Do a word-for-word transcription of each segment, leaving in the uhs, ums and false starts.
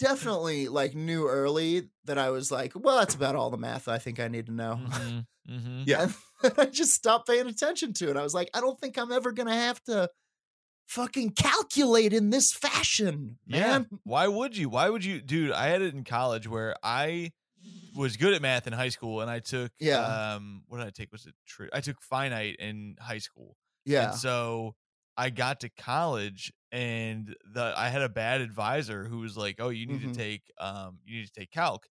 Definitely like knew early that I was like, well, that's about all the math I think I need to know. Mm-hmm, mm-hmm. Yeah. And I just stopped paying attention to it. I was like, I don't think I'm ever going to have to fucking calculate in this fashion, man. Yeah. Why would you? Why would you? Dude, I had it in college where I was good at math in high school, and I took, yeah. um, what did I take? Was it true? I took finite in high school. Yeah. And so I got to college and the I had a bad advisor who was like, oh, you need mm-hmm. to take um you need to take calc.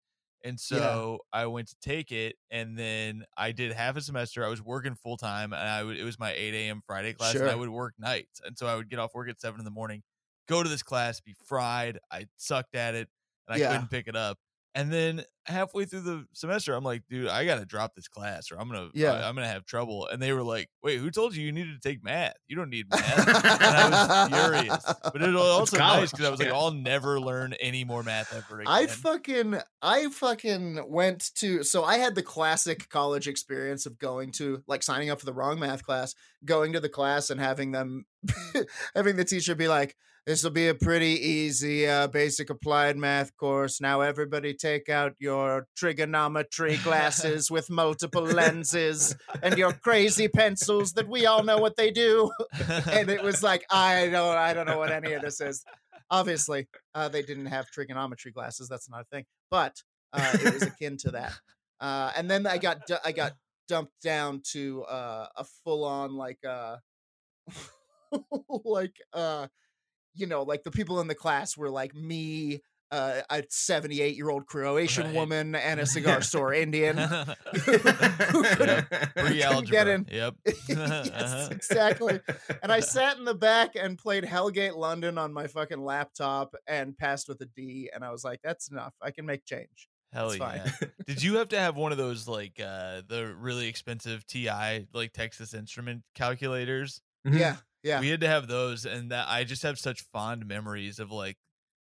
And so yeah. I went to take it, and then I did half a semester. I was working full time, and I would, it was my eight a.m. Friday class, sure. and I would work nights. And so I would get off work at seven in the morning, go to this class, be fried. I sucked at it, and I yeah. couldn't pick it up. And then halfway through the semester, I'm like, dude, I got to drop this class or I'm going to, yeah. uh, I'm going to have trouble. And they were like, wait, who told you you needed to take math? You don't need math. And I was furious, but it was also nice because I was like, I'll never learn any more math ever again. I fucking, I fucking went to, so I had the classic college experience of going to like signing up for the wrong math class, going to the class and having them, having the teacher be like, this will be a pretty easy uh, basic applied math course. Now everybody take out your trigonometry glasses with multiple lenses and your crazy pencils that we all know what they do. And it was like, I don't I don't know what any of this is. Obviously, uh, they didn't have trigonometry glasses. That's not a thing. But uh, it was akin to that. Uh, and then I got I got dumped down to uh, a full on like uh, like uh you know, like the people in the class were like me, uh, a seventy-eight-year-old Croatian right. woman, and a cigar store Indian. Who couldn't, yep. couldn't get in. Yep. Yes, exactly. And I sat in the back and played Hellgate London on my fucking laptop and passed with a D. And I was like, that's enough. I can make change. Hell it's yeah. Fine. Did you have to have one of those, like, uh, the really expensive T I, like Texas Instrument calculators? Mm-hmm. Yeah. Yeah, we had to have those, and that I just have such fond memories of like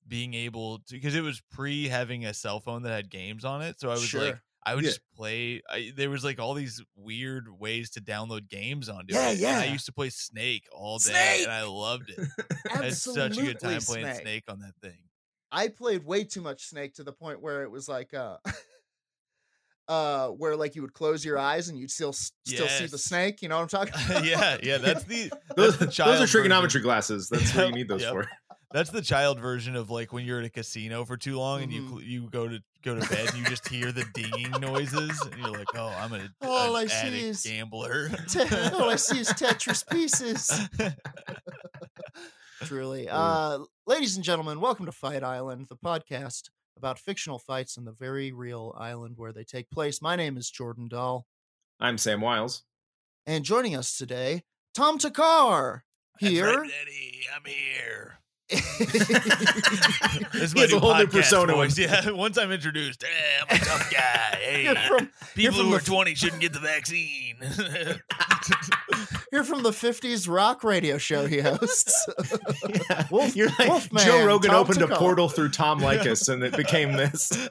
being able to, because it was pre having a cell phone that had games on it. So I was sure. like, I would yeah. just play. I, there was like all these weird ways to download games onto yeah, it. Yeah, yeah. I used to play Snake all day, Snake! And I loved it. I had such a good time Snake. playing Snake on that thing. I played way too much Snake to the point where it was like, uh, Uh, where like you would close your eyes and you'd still still yes. see the snake. You know what I'm talking about? yeah, yeah. That's the those, that's the those are trigonometry version. Glasses. That's what you need those yep. for. That's the child version of like when you're at a casino for too long and mm-hmm. you you go to go to bed and you just hear the dinging noises and you're like, oh, I'm an, all an I addict see is, gambler. Te- all I see is Tetris pieces. Truly, uh, ladies and gentlemen, welcome to Fight Island, the podcast about fictional fights on the very real island where they take place. My name is Jordan Dahl. I'm Sam Wiles. And joining us today, Tom Thakkar. Here. That's right, Eddie. I'm here. This is a whole new persona. Voice. Yeah, once I'm introduced, hey, I'm a tough guy. Hey, you're from, people you're who are the, twenty shouldn't get the vaccine. You're from the fifties rock radio show he hosts. Yeah. Wolf, you're like, Wolfman, Joe Rogan Tom opened Thakkar. A portal through Tom Lycas, and it became this.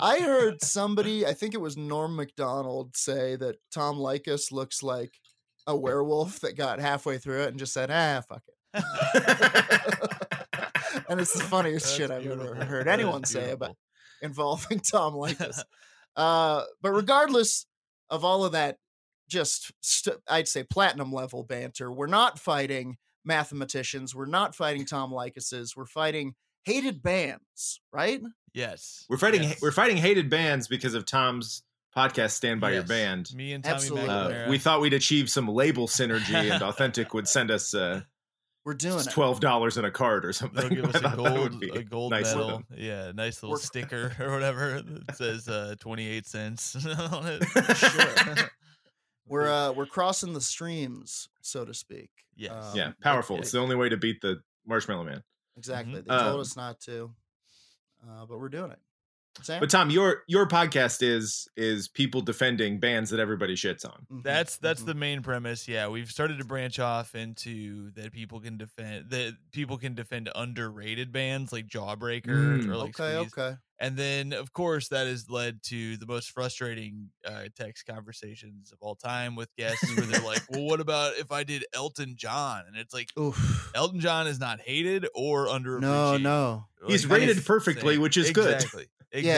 I heard somebody, I think it was Norm Macdonald, say that Tom Lycas looks like a werewolf that got halfway through it and just said, "Ah, fuck it." And it's the funniest That's shit I've beautiful. Ever heard anyone That's say beautiful. About involving Tom Lycas. Uh, but regardless of all of that, just st- I'd say platinum level banter, we're not fighting mathematicians. We're not fighting Tom Lycases. We're fighting hated bands, right? Yes. We're fighting yes. we're fighting hated bands because of Tom's podcast Stand By yes. Your Band. Me and Tommy uh, we thought we'd achieve some label synergy and Authentic would send us uh we're doing twelve dollars in a card or something. They'll give us a gold, a gold nice medal. Yeah, a nice little sticker or whatever that says uh, twenty-eight cents on it. Sure. We're uh, we're crossing the streams, so to speak. Yes. Um, yeah, powerful. It's the only way to beat the Marshmallow Man. Exactly. Mm-hmm. They told um, us not to, uh, but we're doing it. Sam? But Tom, your your podcast is is people defending bands that everybody shits on. Mm-hmm. That's that's mm-hmm. the main premise. Yeah, we've started to branch off into that people can defend that people can defend underrated bands like Jawbreaker mm, or like okay, Squeeze. okay. And then of course that has led to the most frustrating uh, text conversations of all time with guests where they're like, "Well, what about if I did Elton John?" And it's like, oof. Elton John is not hated or underappreciated. No, no, like, he's rated perfectly, which is exactly. good. Exactly.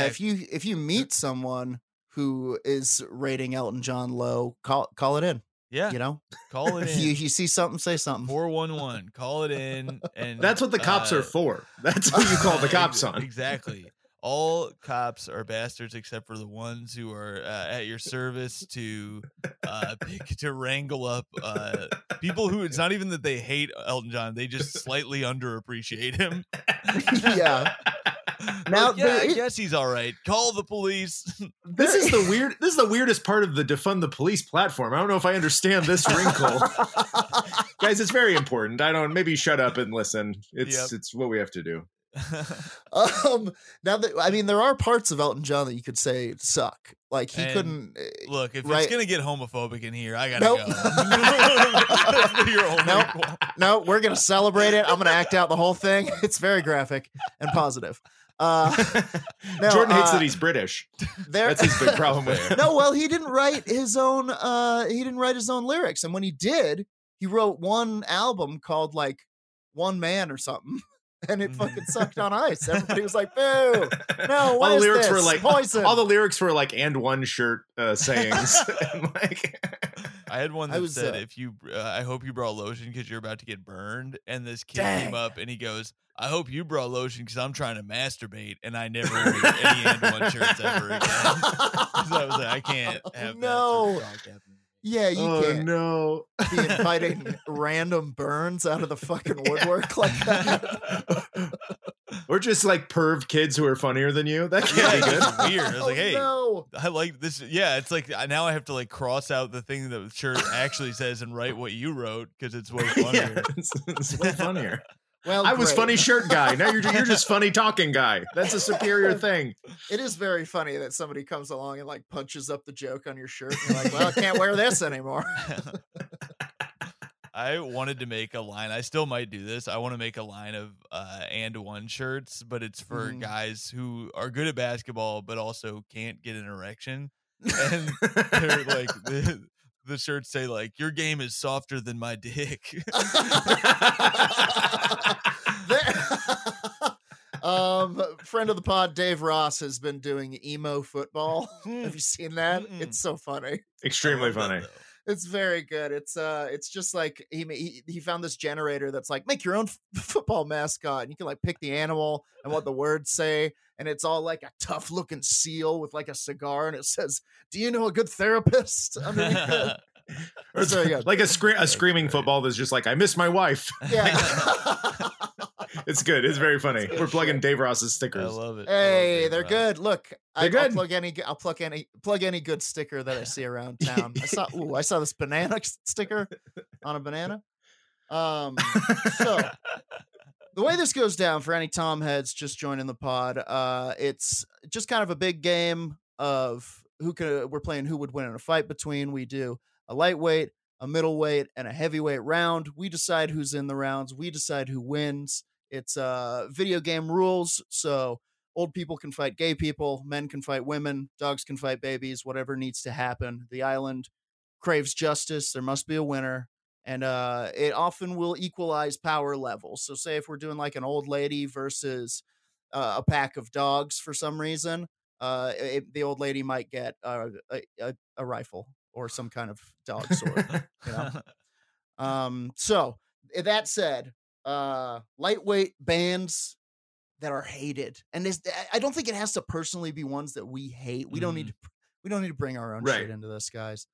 Yeah, if you if you meet someone who is rating Elton John low, call call it in. Yeah, you know, call it in. you, you see something, say something. four one one, call it in, and that's what the cops uh, are for. That's what you call the cops on. Exactly. All cops are bastards except for the ones who are uh, at your service to uh, pick to wrangle up uh, people who it's not even that they hate Elton John, they just slightly underappreciate him. Yeah. Now, like, yeah, I guess he's all right. Call the police. This is the weird. This is the weirdest part of the defund the police platform. I don't know if I understand this wrinkle, guys. It's very important. I don't. Maybe shut up and listen. It's yep. it's what we have to do. um. Now that I mean, there are parts of Elton John that you could say suck. Like he and couldn't look. If right, it's gonna get homophobic in here, I gotta nope. go. No, no, we're gonna celebrate it. I'm gonna act out the whole thing. It's very graphic and positive. Uh, no, Jordan hates uh, that he's British. That's his big problem with it. No, well, he didn't write his own. Uh, he didn't write his own lyrics, and when he did, he wrote one album called like One Man or something, and it fucking sucked on ice. Everybody was like, "Boo! No, what all the is lyrics this? Were like poison." All the lyrics were like and one shirt uh, sayings. And like, I had one that was, said, uh, "If you, uh, I hope you brought lotion because you're about to get burned." And this kid dang. came up and he goes, I hope you brought lotion because I'm trying to masturbate and I never wear any and one shirts ever again. I was like, I can't have no. that sort of yeah, you oh, can't. No, be inviting random burns out of the fucking woodwork yeah. like that, or just like perv kids who are funnier than you. That can't yeah, be good. Weird. I was oh, like, hey, no. I like this. Yeah, it's like now I have to like cross out the thing that the shirt actually says and write what you wrote because it's way funnier. Yeah, it's, it's way funnier. Well, I great. was funny shirt guy. Now you're you're just funny talking guy. That's a superior thing. It is very funny that somebody comes along and like punches up the joke on your shirt. And you're like, well, I can't wear this anymore. I wanted to make a line. I still might do this. I want to make a line of uh, and one shirts, but it's for mm-hmm. guys who are good at basketball, but also can't get an erection. And they're like, the, the shirts say like, your game is softer than my dick. Um, friend of the pod, Dave Ross, has been doing emo football. Have you seen that? Mm-mm. It's so funny. Extremely funny. That, it's very good. It's uh, it's just like he, he he found this generator that's like make your own f- football mascot, and you can like pick the animal and what the words say, and it's all like a tough looking seal with like a cigar, and it says, "Do you know a good therapist?" Underneath it. Or so good. Like a scre- a screaming football that's just like I miss my wife. Yeah. It's good. It's very funny. It's We're plugging shit. Dave Ross's stickers. I love it. Hey, love they're Ross. Good. Look, they're I, good. I'll plug any. I'll plug any. Plug any good sticker that I see around town. I saw. Ooh, I saw this banana sticker on a banana. Um. So the way this goes down for any Tom heads just joining the pod, uh, it's just kind of a big game of who could. We're playing who would win in a fight between. We do a lightweight, a middleweight, and a heavyweight round. We decide who's in the rounds. We decide who wins. It's uh, video game rules, so old people can fight gay people, men can fight women, dogs can fight babies, whatever needs to happen. The island craves justice. There must be a winner, and uh, it often will equalize power levels. So say if we're doing like an old lady versus uh, a pack of dogs for some reason, uh, it, the old lady might get a, a, a rifle or some kind of dog sword. You know? um, so that said... uh lightweight bands that are hated. And this, I don't think it has to personally be ones that we hate. We mm. don't need to, we don't need to bring our own right. shit into this, guys.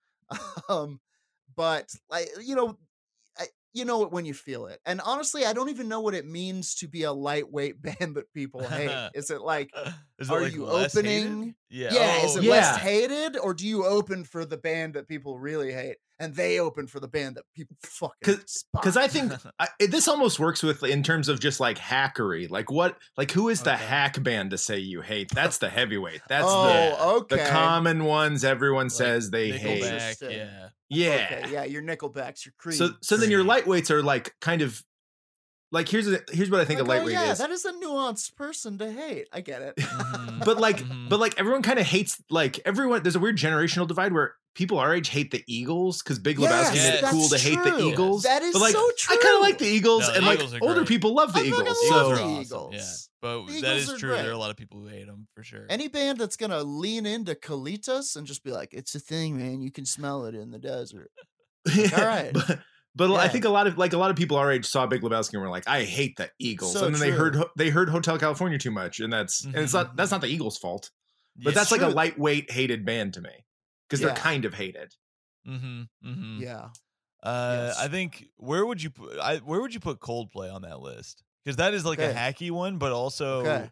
Um, but like, you know, I, you know it when you feel it. And honestly, I don't even know what it means to be a lightweight band that people hate. Is it like, is it are like you opening? Hated? Yeah. yeah oh, is it yeah. less hated, or do you open for the band that people really hate? And they open for the band that people fucking spot. Because I think I, this almost works with in terms of just like hackery. Like what? Like who is the okay. hack band to say you hate? That's the heavyweight. That's oh, the, okay. the common ones everyone like says they Nickelback, hate. Yeah, yeah, okay, yeah. Your Nickelbacks, your Creed. So, so then your lightweights are like kind of like here's a, here's what I think like, a lightweight oh, yeah, is. That is a nuanced person to hate. I get it. Mm-hmm. But like, mm-hmm. but like everyone kind of hates like everyone. There's a weird generational divide where people our age hate the Eagles because Big Lebowski yes, made it cool to true. hate the Eagles. That is but like, so true. I kind of like the Eagles, no, and the Eagles like older people love the I Eagles. So love the Eagles. Yeah, but the that Eagles is true. Great. There are a lot of people who hate them for sure. Any band that's gonna lean into Colitas and just be like, "It's a thing, man. You can smell it in the desert." Like, all right. but- But yeah. I think a lot of like a lot of people our age saw Big Lebowski and were like, I hate the Eagles. So and then true. they heard they heard Hotel California too much. And that's mm-hmm. and it's not that's not the Eagles' fault. But it's that's true. like a lightweight hated band to me because yeah. they're kind of hated. Mm-hmm. Mm-hmm. Yeah. Uh, yes. I think where would you put I, where would you put Coldplay on that list? Because that is like okay. a hacky one, but also okay.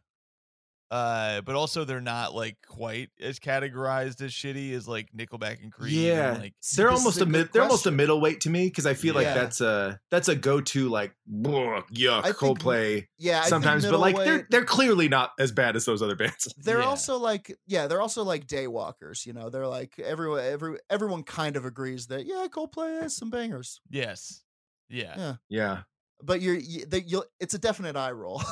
uh, but also they're not like quite as categorized as shitty as like Nickelback and Creed. Yeah, and, like, they're almost a mid, they're question. almost a middleweight to me because I feel yeah. like that's a that's a go to like yuck I Coldplay. Think, yeah, sometimes, but like they're they're clearly not as bad as those other bands. They're yeah. also like yeah, they're also like daywalkers. You know, they're like everyone every everyone kind of agrees that yeah, Coldplay has some bangers. Yes. Yeah. Yeah. Yeah. But you're you, they, you'll it's a definite eye roll.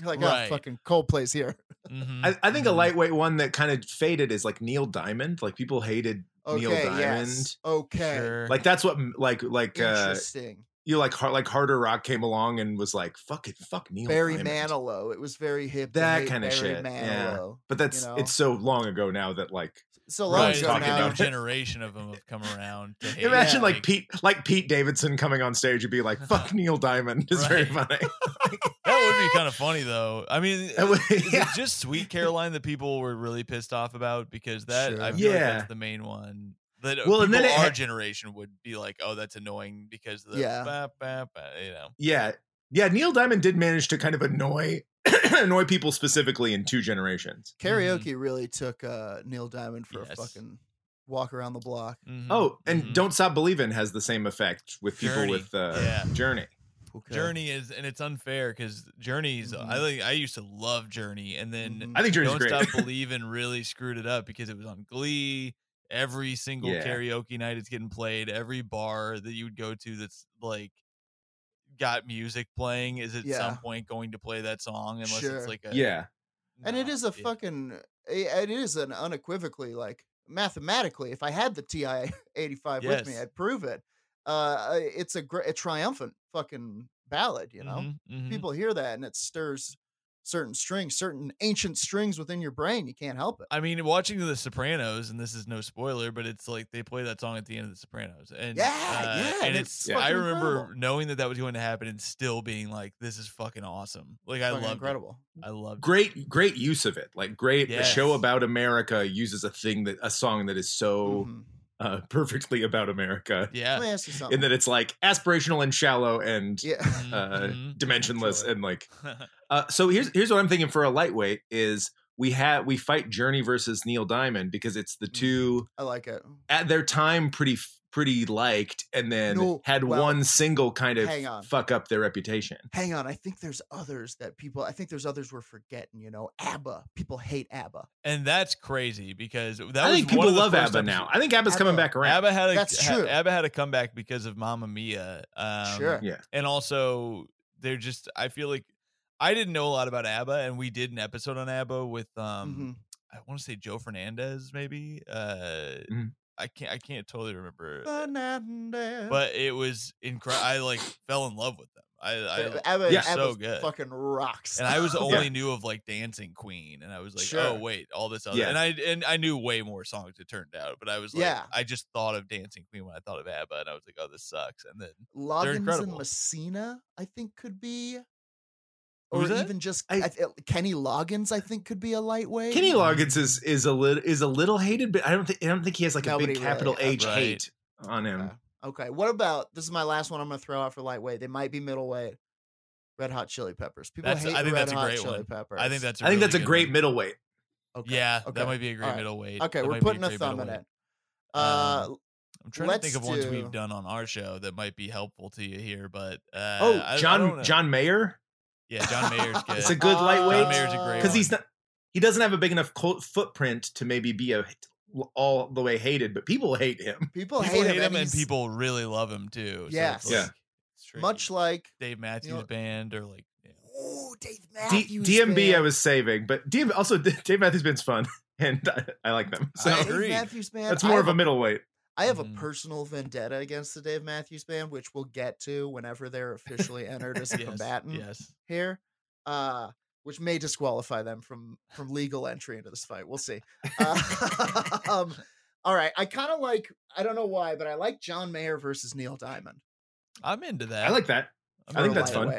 You're like, right. oh, fucking Coldplay's here. Mm-hmm. I, I think mm-hmm. a lightweight one that kind of faded is like Neil Diamond. Like people hated okay, Neil Diamond. Yes. Okay. Sure. Like that's what like like interesting. Uh, you know, like hard, like harder rock came along and was like fuck it, fuck Neil Barry Diamond. Manilow. It was very hip. That kind of Barry shit. Manilow, yeah. But that's you know? it's so long ago now that like so long right. ago now. A new generation of them have come around. To hate Imagine yeah, like, like Pete like Pete Davidson coming on stage and be like fuck Neil Diamond is right. very funny. That would be kind of funny though. I mean, would, is yeah. it just Sweet Caroline that people were really pissed off about? Because that sure. I feel yeah. like that's the main one that well, people and then our had, generation would be like, oh, that's annoying because of the yeah. bah, bah, bah, you know. Yeah. Yeah, Neil Diamond did manage to kind of annoy annoy people specifically in two generations. Karaoke mm-hmm. really took uh, Neil Diamond for yes. a fucking walk around the block. Mm-hmm. Oh, and mm-hmm. Don't Stop Believin' has the same effect with people Journey. with uh, yeah. Journey. Okay. Journey is, and it's unfair because Journey's. Mm-hmm. I think I used to love Journey, and then mm-hmm. I think Journey's Don't great. Stop Believin' really screwed it up because it was on Glee. Every single yeah. karaoke night, it's getting played. Every bar that you would go to that's like got music playing is at yeah. some point going to play that song, unless sure. it's like a yeah. Nah, and it is a it, fucking. It is an unequivocally like mathematically. If I had the T I eighty-five yes. with me, I'd prove it. Uh, it's a gr- a triumphant fucking ballad, you know. Mm-hmm, mm-hmm. People hear that and it stirs certain strings, certain ancient strings within your brain. You can't help it. I mean, watching The Sopranos, and this is no spoiler, but it's like they play that song at the end of The Sopranos, and yeah, uh, yeah, and, and it's. it's I remember incredible. knowing that that was going to happen and still being like, "This is fucking awesome!" Like I love incredible. It. I love great, it. great use of it. Like great, yes. a show about America uses a thing that a song that is so. Mm-hmm. Uh, perfectly about America. Yeah. Let me ask you something. In that it's like aspirational and shallow and yeah. uh, dimensionless and like. Uh, so here's here's what I'm thinking for a lightweight is we have we fight Journey versus Neil Diamond because it's the two. I like it at their time pretty pretty liked and then no, had well, one single kind of hang on. fuck up their reputation. Hang on, I think there's others that people. I think there's others we're forgetting. You know, ABBA. People hate ABBA. And that's crazy because that I was think people one of the love ABBA episodes. now. I think ABBA's ABBA, coming back around. ABBA had a, That's true. Ha, ABBA had a comeback because of Mamma Mia. Um, sure. Yeah. And also, they're just. I feel like I didn't know a lot about ABBA, and we did an episode on ABBA with um, mm-hmm. I want to say Joe Fernandez, maybe. Uh, mm-hmm. I can't. I can't totally remember. Fernandez. But it was incredible. I like fell in love with them. I, I ABBA, yeah, so ABBA's good, fucking rocks. And I was only yeah. knew of like Dancing Queen, and I was like, sure. oh wait, all this other. Yeah. And I and I knew way more songs. It turned out, but I was like, yeah. I just thought of Dancing Queen when I thought of ABBA, and I was like, oh, this sucks. And then Loggins and Messina, I think, could be or even just I, I, Kenny Loggins, I think, could be a lightweight. Kenny Loggins is is a little is a little hated, but I don't think I don't think he has like Nobody a big capital really, H right. hate on him. Yeah. Okay, what about this? Is my last one I'm going to throw out for lightweight. They might be middleweight. Red Hot Chili Peppers. People that's, hate I think Red that's Hot a great Chili one. Peppers. I think that's a I think really that's a great one. Middleweight. Okay. Yeah, okay. That might be a great right. middleweight. Okay, that we're putting a, a thumb in it. Uh, um, I'm trying to think of ones do... we've done on our show that might be helpful to you here, but uh, oh, I, John I John Mayer. Yeah, John Mayer's good. It's a good lightweight. John Mayer's a great because he's not he doesn't have a big enough footprint to maybe be a all the way hated, but people hate him. People, people hate, hate him, him and people really love him too. Yes. So yeah. Tricky. Much like Dave Matthews you know, Band or like yeah. oh Dave Matthews D- D M B Band. I was saving, but D M also Dave Matthews Band's fun and I, I like them. So I agree. Dave Matthews Band. That's more of a middleweight. I have a personal vendetta against the Dave Matthews Band, which we'll get to whenever they're officially entered as a yes, combatant yes. here, uh, which may disqualify them from from legal entry into this fight. We'll see. Uh, um, all right, I kind of like I don't know why, but I like John Mayer versus Neil Diamond. I'm into that. I like that. I think that's fun.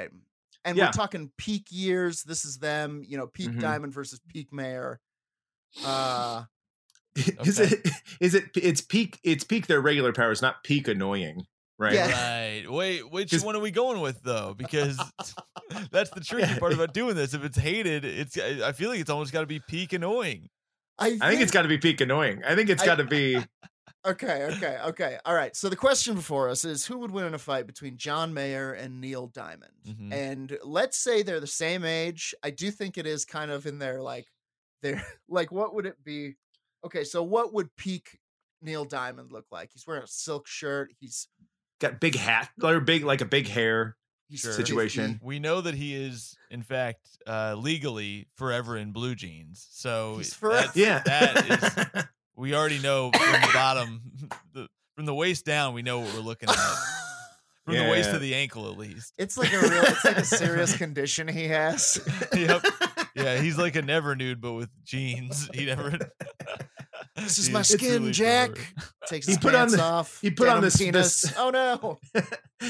And yeah. we're talking peak years. This is them, you know, peak mm-hmm. Diamond versus peak Mayer. Uh, okay. Is it, is it, it's peak, it's peak their regular powers, not peak annoying. Right. Yeah. Right. Wait, which one are we going with though? Because that's the tricky part about doing this. If it's hated, it's, I feel like it's almost gotta be peak annoying. I think, I think it's gotta be peak annoying. I think it's gotta I, be. Okay, okay, okay. All right. So the question before us is who would win in a fight between John Mayer and Neil Diamond? Mm-hmm. And let's say they're the same age. I do think it is kind of in their like their like what would it be? Okay, so what would peak Neil Diamond look like? He's wearing a silk shirt. He's got big hat or big like a big hair sure. situation. We know that he is in fact uh, legally forever in blue jeans. So he's forever- yeah. that is we already know from the bottom, the, from the waist down, we know what we're looking at. From yeah. the waist to the ankle, at least. It's like a real, it's like a serious condition he has. Yep. Yeah, he's like a never nude, but with jeans. He never. This is my skin, Jack. Takes his he put pants on the, off. He put on this penis. This, oh no!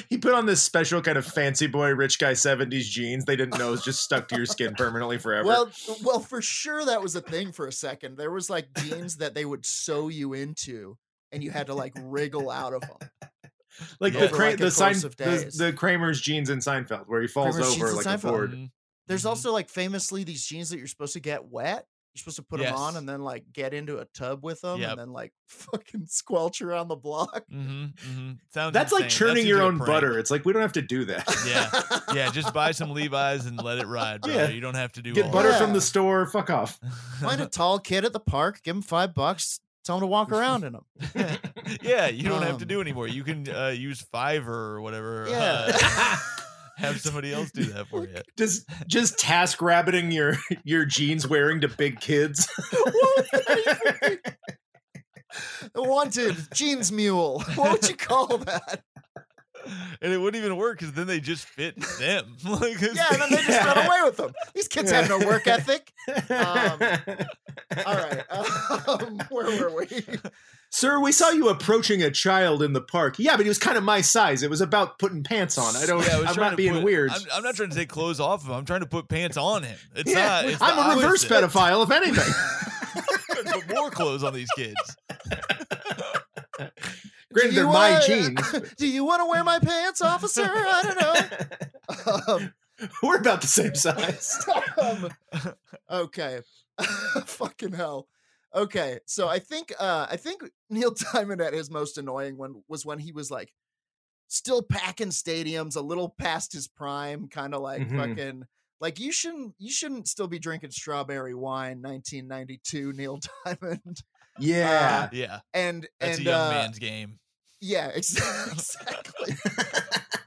He put on this special kind of fancy boy, rich guy seventies jeans. They didn't know it was just stuck to your skin permanently forever. Well, well, for sure that was a thing for a second. There was like jeans that they would sew you into, and you had to like wriggle out of them. Like yeah. the Kra- like the, Sein- the the Kramer's jeans in Seinfeld, where he falls Kramer's over like a board. Mm-hmm. There's also like famously these jeans that you're supposed to get wet. You're supposed to put yes. them on and then like get into a tub with them yep. and then like fucking squelch around the block. Mm-hmm, mm-hmm. Sounds That's insane. Like churning That's your own prank. Butter. It's like, we don't have to do that. Yeah. Yeah. Just buy some Levi's and let it ride. Brother. Yeah. You don't have to do Get all butter that. From the store. Fuck off. Find a tall kid at the park. Give him five bucks. Tell him to walk around in them. Yeah. Yeah. You don't um, have to do anymore. You can uh, use Fiverr or whatever. Yeah. Uh, Have somebody else do that for you. Just, just task rabbiting your your jeans wearing to big kids. Wanted jeans mule. What would you call that? And it wouldn't even work because then they just fit them. Like, yeah, and then they just yeah. run away with them. These kids yeah. have no work ethic. Um, all right, um, where were we? Sir, we saw you approaching a child in the park. Yeah, but he was kind of my size. It was about putting pants on. I don't. Yeah, I I'm not being put, weird. I'm, I'm not trying to take clothes off of him. I'm trying to put pants on him. It's yeah, not. It's I'm a reverse opposite. Pedophile, if anything. I'm put more clothes on these kids. Granted, they're my jeans. Do you want to wear my pants, officer? I don't know. Um, We're about the same size. um, okay. Fucking hell. Okay. So I think uh, I think Neil Diamond at his most annoying one was when he was like still packing stadiums, a little past his prime, kind of like mm-hmm. fucking like you shouldn't you shouldn't still be drinking strawberry wine, nineteen ninety-two, Neil Diamond. Yeah. Uh, yeah. And that's and, a young uh, man's game. Yeah, exactly.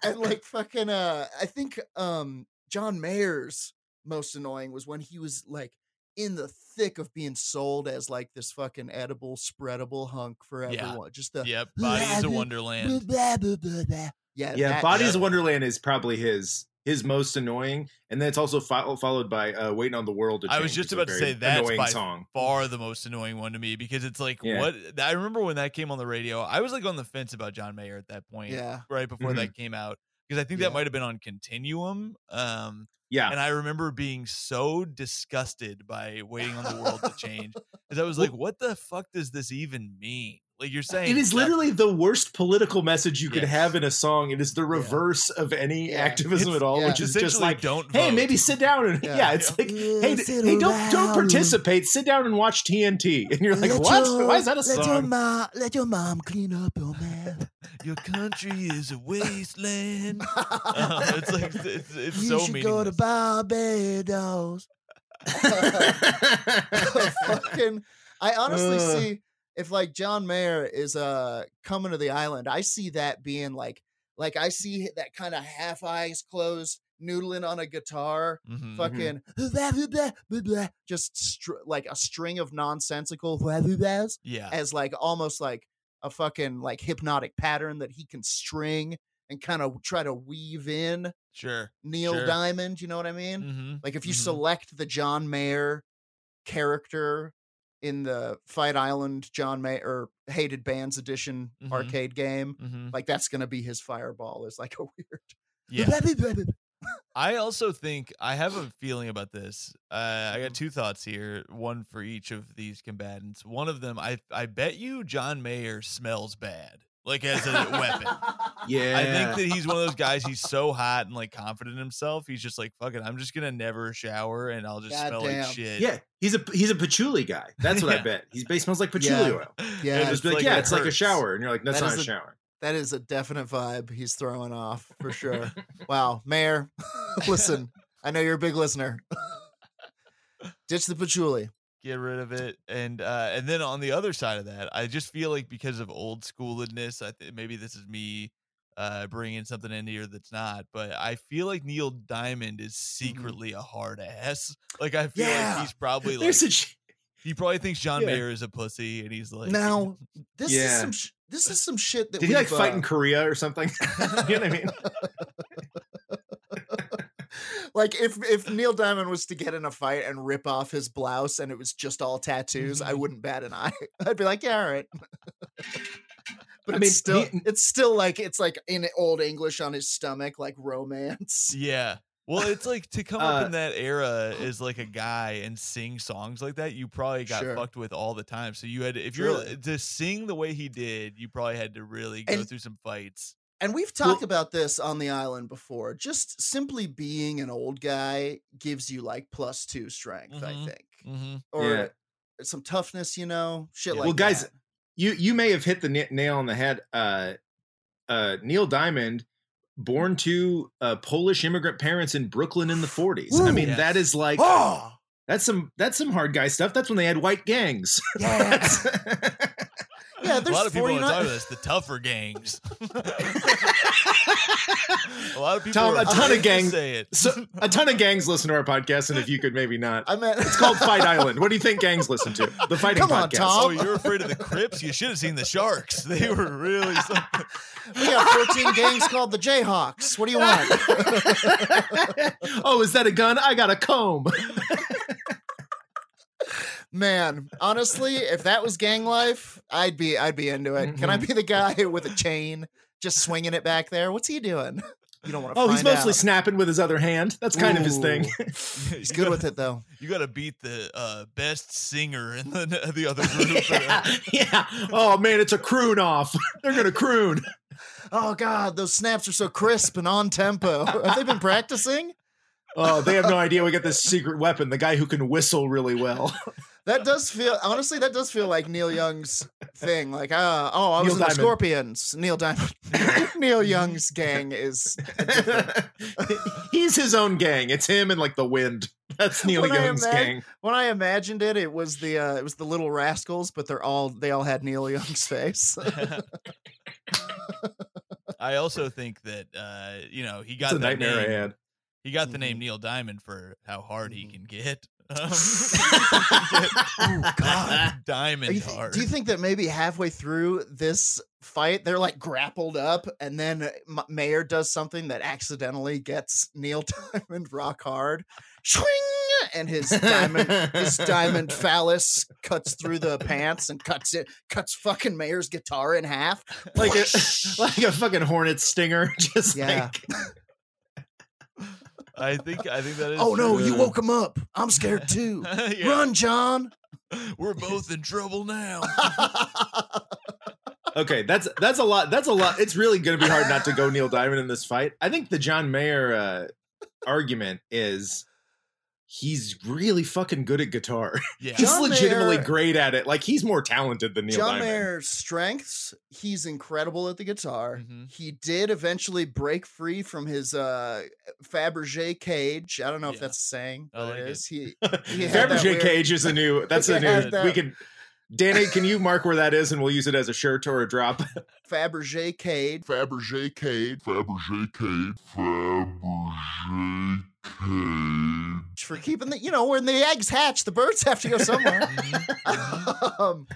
And like fucking uh I think um John Mayer's most annoying was when he was like in the thick of being sold as like this fucking edible, spreadable hunk for everyone. Yeah. Just the Yep, Bodies of Wonderland. Blah, blah, blah, blah. Yeah, yeah, that, Bodies of Wonderland is probably his his most annoying. And then it's also fo- followed by uh, Waiting on the World to Change. I was just about to say that's by song. Far the most annoying one to me because it's like, yeah. what? I remember when that came on the radio, I was like on the fence about John Mayer at that point, yeah. right before mm-hmm. that came out. because I think yeah. that might have been on Continuum. Um, yeah. And I remember being so disgusted by Waiting on the World to Change, because I was like, what the fuck does this even mean? Like, you're saying, it is literally the worst political message you yes. could have in a song. It is the reverse yeah. of any yeah. activism it's, at all, yeah. which is just like, don't hey, vote. Maybe sit down and yeah, yeah it's yeah. like, yeah, hey, hey don't don't participate. Sit down and watch T N T. And you're like, let what? Your, Why is that a song? Let your, ma- let your mom clean up your man. Your country is a wasteland. um, it's like it's, it's you so meaningless. You should go to Barbados. Fucking, I honestly uh. see. If like John Mayer is uh coming to the island, I see that being like, like I see that kind of half eyes closed, noodling on a guitar, mm-hmm, fucking mm-hmm. just str- like a string of nonsensical yeah. as like almost like a fucking like hypnotic pattern that he can string and kind of try to weave in. Sure, Neil sure. Diamond, you know what I mean? Mm-hmm. Like if you mm-hmm. select the John Mayer character in the Fight Island John Mayer or Hated Bands Edition mm-hmm. arcade game, mm-hmm. like that's gonna be his fireball. Is like a weird. Yeah. I also think I have a feeling about this. Uh, I got two thoughts here, one for each of these combatants. One of them, I I bet you John Mayer smells bad, like as a weapon. Yeah, I think that he's one of those guys. He's so hot and like confident in himself. He's just like, fuck it, I'm just gonna never shower and I'll just God smell damn. like shit. Yeah. He's a he's a patchouli guy. That's what yeah. I bet. He's, he smells like patchouli yeah. oil. Yeah, and just be like, like yeah, it it's hurts. like a shower, and you're like, that's that not a shower. That is a definite vibe he's throwing off for sure. Wow, Mayor, listen, I know you're a big listener. Ditch the patchouli, get rid of it, and uh, and then on the other side of that, I just feel like because of old schooledness, I th- maybe this is me uh, bringing something into here that's not, but I feel like Neil Diamond is secretly mm-hmm. a hard ass. Like I feel yeah. like he's probably like ch- he probably thinks John yeah. Mayer is a pussy, and he's like, now this yeah. is some sh- this is some shit that did we like fight uh, in Korea or something? You know what I mean? Like if, if Neil Diamond was to get in a fight and rip off his blouse and it was just all tattoos, mm-hmm. I wouldn't bat an eye. I'd be like, yeah, all right. But I mean, it's still, he, it's still like, it's like in old English on his stomach, like romance. Yeah. Well, it's like to come uh, up in that era is like a guy and sing songs like that. You probably got sure. fucked with all the time. So you had, to, if you're really? to sing the way he did, you probably had to really go and, through some fights. And we've talked well, about this on the island before. Just simply being an old guy gives you like plus two strength, mm-hmm, I think, mm-hmm. or yeah. some toughness, you know, shit yeah. like well, that. Well, guys, you, you may have hit the n- nail on the head. Uh, uh, Neil Diamond, born to uh, Polish immigrant parents in Brooklyn in the forties. Ooh, I mean, yes. that is like, oh! that's some, that's some hard guy stuff. That's when they had white gangs. Yeah. Yeah, there's a lot of people are talking about this, the tougher gangs. A lot of people Tom, are a ton of gangs. Say it. So, a ton of gangs listen to our podcast, and if you could maybe not. I meant- it's called Fight Island. What do you think gangs listen to? The fighting Come podcast. Come on, Tom. Oh, you're afraid of the Crips? You should have seen the Sharks. They were really something. We have fourteen gangs called the Jayhawks. What do you want? Oh, is that a gun? I got a comb. Man, honestly, if that was gang life, I'd be I'd be into it. Mm-hmm. Can I be the guy with a chain just swinging it back there? What's he doing? You don't want to. Oh, find he's mostly out. snapping with his other hand. That's kind Ooh. of his thing. He's good gotta, with it though. You got to beat the uh, best singer in the the other group. yeah, yeah. Oh man, it's a croon off. They're gonna croon. Oh god, those snaps are so crisp and on tempo. Have they been practicing? Oh, they have no idea we got this secret weapon, the guy who can whistle really well. That does feel, honestly, that does feel like Neil Young's thing. Like, uh, oh, I was Neil in Diamond. the Scorpions. Neil Diamond. Neil Young's gang is. He's his own gang. It's him and like the wind. That's Neil when Young's imag- gang. When I imagined it, it was the uh, it was the Little Rascals, but they're all they all had Neil Young's face. I also think that uh, you know he got it's a that nightmare name. I had. He got the mm-hmm. name Neil Diamond for how hard he can get. Um, oh, God. Diamond th- hard. Do you think that maybe halfway through this fight, they're like grappled up, and then M- Mayer does something that accidentally gets Neil Diamond rock hard? Swing! and his diamond his diamond phallus cuts through the pants and cuts it cuts fucking Mayer's guitar in half like a, like a fucking hornet stinger. Just yeah. like I think I think that is. Oh no, true. You woke him up. I'm scared too. Yeah. Run, John. We're both in trouble now. Okay, that's that's a lot. That's a lot. It's really going to be hard not to go Neil Diamond in this fight. I think the John Mayer uh, argument is he's really fucking good at guitar. Yeah. He's John legitimately Mayer, great at it. Like, he's more talented than Neil John Diamond. John Mayer's strengths, he's incredible at the guitar. Mm-hmm. He did eventually break free from his uh, Fabergé cage. I don't know yeah. if that's a saying. But like it is. It. He, he Fabergé weird... cage is a new... That's a new... That... We can... Danny, can you mark where that is and we'll use it as a shirt or a drop? Fabergé cage. Fabergé cage. Fabergé cage. Fabergé cage. For keeping the, you know, when the eggs hatch, the birds have to go somewhere. um,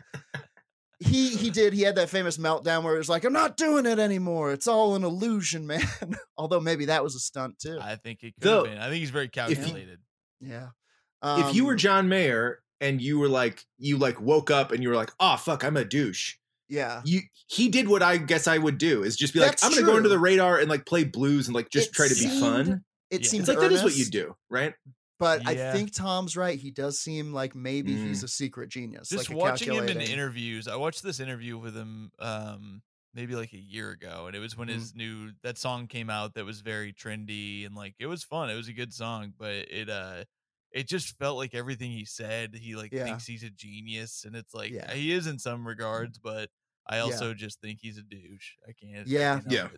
he he did. He had that famous meltdown where he was like, I'm not doing it anymore. It's all an illusion, man. Although maybe that was a stunt too. I think it could so, have been. I think he's very calculated. He, yeah. Um, if you were John Mayer, and you were like, you like woke up and you were like, oh, fuck, I'm a douche. Yeah. You, he did what I guess I would do is just be That's like, I'm going to go into the radar and like play blues and like just it try to seemed, be fun. It yeah. seems it's like earnest, that is what you do. Right. But yeah. I think Tom's right. He does seem like maybe mm. he's a secret genius. Just like watching him in interviews. I watched this interview with him um, maybe like a year ago. And it was when mm. his new, that song came out that was very trendy and like, it was fun. It was a good song, but it, uh, it just felt like everything he said, he like yeah. thinks he's a genius, and it's like yeah. he is in some regards, but I also yeah. just think he's a douche. I can't. Yeah, yeah.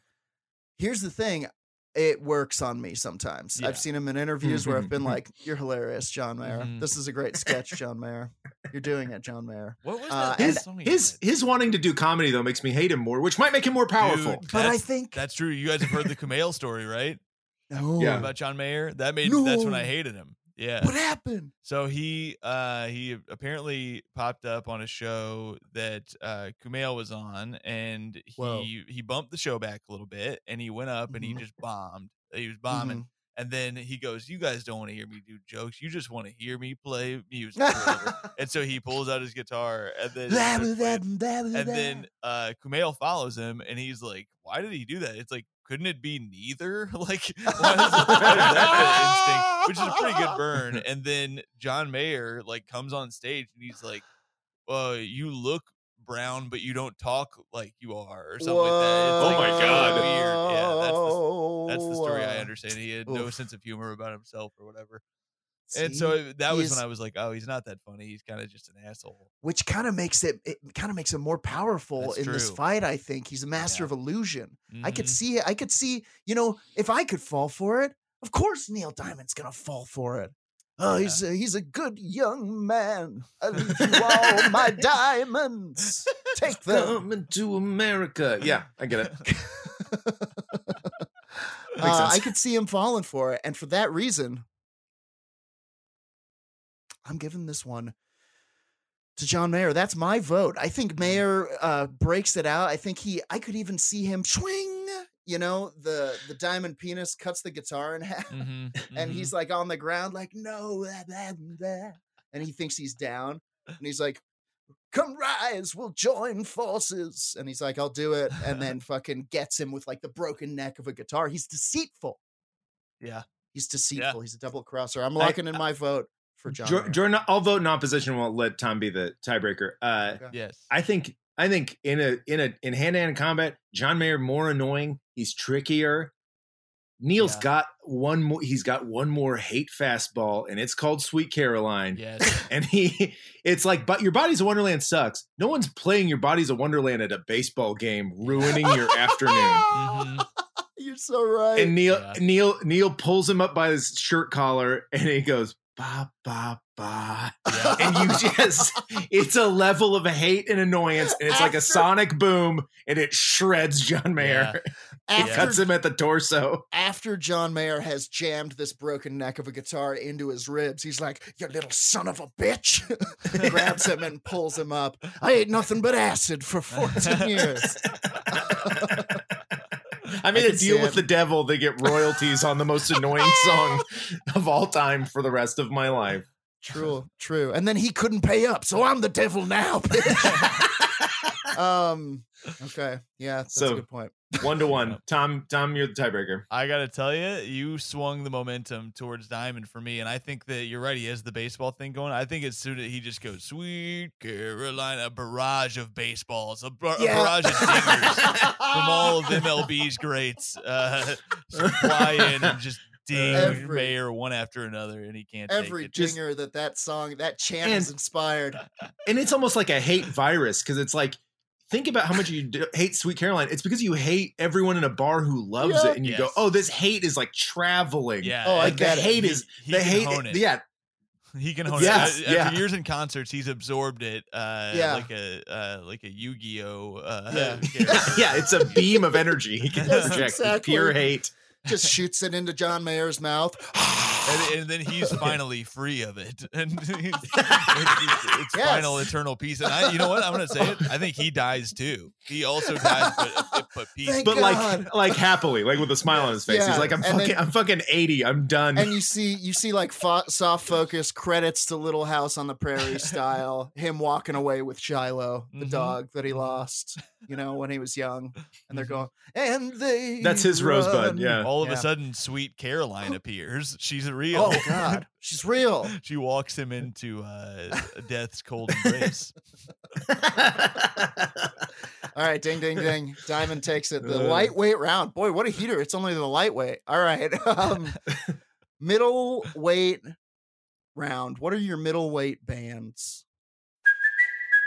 Here's the thing, it works on me sometimes. Yeah. I've seen him in interviews where I've been like, "You're hilarious, John Mayer. Mm-hmm. This is a great sketch, John Mayer. You're doing it, John Mayer." What was that? Uh, his song his, his wanting to do comedy though makes me hate him more, which might make him more powerful. Dude, but I think that's true. You guys have heard the Kumail story, right? No. Yeah. About John Mayer. That made no. that's when I hated him. Yeah. What happened? So he uh, he apparently popped up on a show that uh, Kumail was on, and he Whoa. he bumped the show back a little bit, and he went up and mm-hmm. he just bombed. He was bombing. Mm-hmm. And then he goes, "You guys don't want to hear me do jokes. You just want to hear me play music." And so he pulls out his guitar, and then and then uh, Kumail follows him, and he's like, "Why did he do that?" It's like, couldn't it be neither? Like, why is, why is that instinct? Which is a pretty good burn. And then John Mayer like comes on stage and he's like, "Well, you look brown, but you don't talk like you are," or something Whoa. like that. It's, like, oh my god, weird. Yeah, that's the, that's the story I understand. He had Oof. no sense of humor about himself or whatever. See, and so that was when I was like, oh, he's not that funny. He's kind of just an asshole. Which kind of makes it, it kind of makes him more powerful That's in true. this fight. I think he's a master yeah. of illusion. Mm-hmm. I could see it. I could see, you know, if I could fall for it, of course, Neil Diamond's going to fall for it. Oh, yeah. he's a, he's a good young man. I leave you all my diamonds. Take them. Come into America. Yeah, I get it. uh, I could see him falling for it. And for that reason, I'm giving this one to John Mayer. That's my vote. I think Mayer uh, breaks it out. I think he, I could even see him swing, you know, the, the diamond penis cuts the guitar in half mm-hmm, and mm-hmm. he's like on the ground, like, no, blah, blah, blah. And he thinks he's down and he's like, "Come rise, we'll join forces." And he's like, "I'll do it." And then fucking gets him with like the broken neck of a guitar. He's deceitful. Yeah. He's deceitful. Yeah. He's a double crosser. I'm locking I, in my I, vote. For John, Jordan, I'll vote in opposition. Won't let Tom be the tiebreaker. Uh, okay. Yes, I think I think in a in a in hand to hand combat, John Mayer more annoying. He's trickier. Neil's yeah. got one more. He's got one more hate fastball, and it's called Sweet Caroline. Yes, and he, it's like, but your body's a wonderland sucks. No one's playing your body's a wonderland at a baseball game, ruining your afternoon. Mm-hmm. You're so right. And Neil yeah. Neil Neil pulls him up by his shirt collar, and he goes, "Ba, ba, ba." Yeah. And you just, it's a level of hate and annoyance. And it's after, like a sonic boom, and it shreds John Mayer. Yeah. After, it cuts him at the torso. After John Mayer has jammed this broken neck of a guitar into his ribs, he's like, "You little son of a bitch." Grabs him and pulls him up. "I ate nothing but acid for fourteen years. I'm in a deal with the devil. They get royalties on the most annoying song of all time for the rest of my life. True, true. And then he couldn't pay up, so I'm the devil now. um. Okay. Yeah. That's so, a good point. One to one. Tom, Tom, you're the tiebreaker. I got to tell you, you swung the momentum towards Diamond for me. And I think that you're right. He has the baseball thing going. I think it's soon that he just goes, Sweet Carolina, a barrage of baseballs, a, bar- yeah. a barrage of dingers from all of M L B's greats. Uh, fly in and just ding every, Mayer one after another, and he can't every take it. Dinger just, that that song, that chant and, is inspired. And it's almost like a hate virus because it's like, think about how much you do hate Sweet Caroline. It's because you hate everyone in a bar who loves yep. it, and you yes. go, "Oh, this hate is like traveling." Yeah, oh, like that hate he, is he the hate. Hone it. Yeah, he can hone yes, it. After yeah. years in concerts, he's absorbed it. Uh, yeah. like a uh, like a Yu-Gi-Oh. Uh, yeah. yeah, it's a beam of energy. He can yes, project exactly. pure hate. Just shoots it into John Mayer's mouth. And, and then he's finally free of it. And it's, it's, it's yes. final eternal peace. And I, you know what? I'm going to say it. I think he dies too. He also dies, but, but peace. Thank but God. like, like happily, like with a smile on his face. Yeah. He's like, I'm and fucking, then, I'm fucking eighty. I'm done. And you see, you see like fo- soft focus credits to Little House on the Prairie style. Him walking away with Shiloh, the mm-hmm. dog that he lost, you know, when he was young, and they're going, and they, that's his run. Rosebud. Yeah. All of yeah. a sudden, Sweet Caroline appears. She's a real. Oh God, she's real. She walks him into uh, death's cold embrace. All right, ding, ding, ding. Diamond takes it. The uh, lightweight round. Boy, what a heater! It's only the lightweight. All right, um, middleweight round. What are your middleweight bands?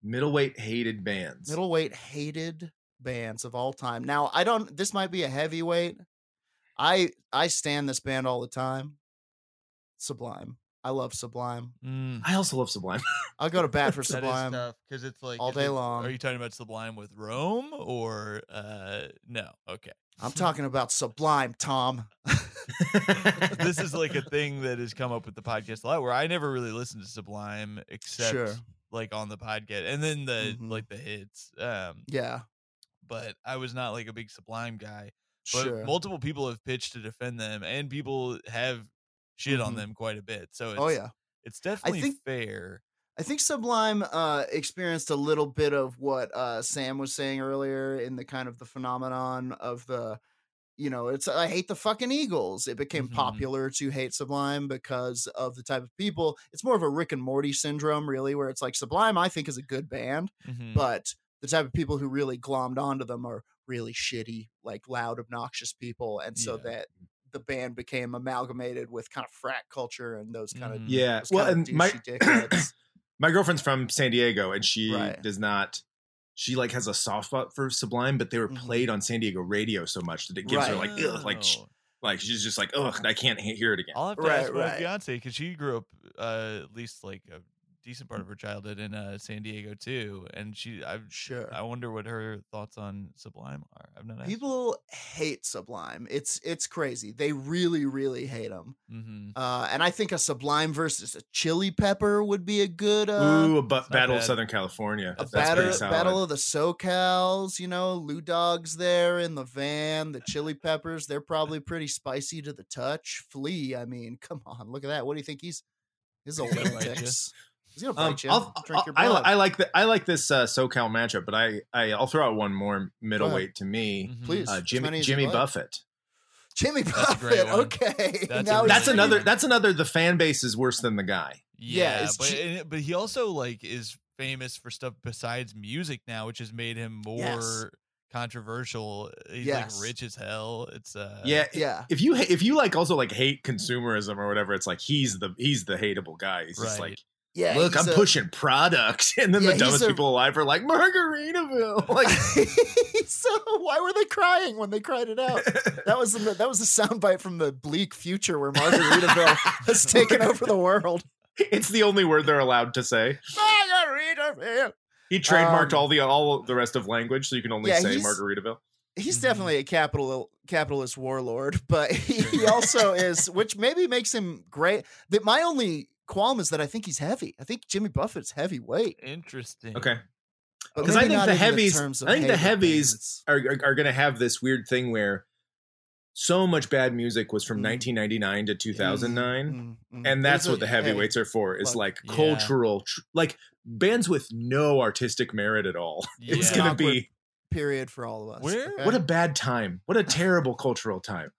Middleweight hated bands. Middleweight hated bands of all time. Now, I don't, this might be a heavyweight. I I stan this band all the time. Sublime. I love Sublime. Mm. I also love Sublime. I'll go to bat for Sublime. That is tough, 'cause it's like all day it, long. Are you talking about Sublime with Rome or uh, no? Okay. I'm talking about Sublime, Tom. This is like a thing that has come up with the podcast a lot where I never really listened to Sublime except sure. like on the podcast and then the mm-hmm. like the hits um yeah but I was not like a big Sublime guy, but sure. multiple people have pitched to defend them and people have shit mm-hmm. on them quite a bit, so it's, oh yeah it's definitely I think, fair I think Sublime uh experienced a little bit of what uh Sam was saying earlier in the kind of the phenomenon of the you know it's I hate the fucking Eagles. It became mm-hmm. popular to hate Sublime because of the type of people. It's more of a Rick and Morty syndrome really, where it's like Sublime I think is a good band mm-hmm. but the type of people who really glommed onto them are really shitty, like loud, obnoxious people, and so yeah. that the band became amalgamated with kind of frat culture and those kind mm-hmm. of yeah well and my my girlfriend's from San Diego and she right. does not She like has a soft spot for Sublime, but they were played on San Diego radio so much that it gives right. her like, ugh, like, sh- like she's just like, ugh, I can't hear it again. I'll have to right, ask my right. fiance because she grew up uh, at least like a decent part of her childhood in uh, San Diego too, and she, I'm sure, I wonder what her thoughts on Sublime are. I've not. People hate Sublime. It's it's crazy. They really, really hate them. Mm-hmm. Uh, and I think a Sublime versus a Chili Pepper would be a good uh, ooh a bu- battle of Southern California. A battle, battle of the SoCals. You know, Lou Dogg's there in the van. The Chili Peppers, they're probably pretty spicy to the touch. Flea, I mean, come on, look at that. What do you think he's his old antics? He's gonna bite um, you. I'll, Drink I'll, your blood. I, I like the I like this uh, SoCal matchup, but I, I I'll throw out one more middleweight to me. Mm-hmm. Please, uh, Jimmy Jimmy Buffett. Jimmy Buffett. Okay, that's, now that's another. That's another. The fan base is worse than the guy. Yeah, yeah but G- but he also like is famous for stuff besides music now, which has made him more. Yes. Controversial. He's yes. like rich as hell. It's uh yeah yeah if you if you like also like hate consumerism or whatever, it's like he's the he's the hateable guy. He's right. just like Yeah, look, I'm a, pushing products, and then yeah, the dumbest a, people alive are like Margaritaville. Like, so why were they crying when they cried it out? That was the, that was a soundbite from the bleak future where Margaritaville has taken over the world. It's the only word they're allowed to say. Margaritaville. He trademarked um, all the all the rest of language, so you can only yeah, say he's, Margaritaville. He's definitely a capital capitalist warlord, but he, he also is, which maybe makes him great. That my only qualm is that I think he's heavy. I think Jimmy Buffett's heavyweight. Interesting. Okay. Because I think the heavies, I think the heavies are, are, are going to have this weird thing where so much bad music was from mm. nineteen ninety-nine to two thousand nine. Mm. Mm. And that's There's what a, the heavyweights hey, are for is well, like cultural, yeah. tr- like bands with no artistic merit at all. Yeah. It's going to be period for all of us. Where? Okay? What a bad time. What a terrible cultural time.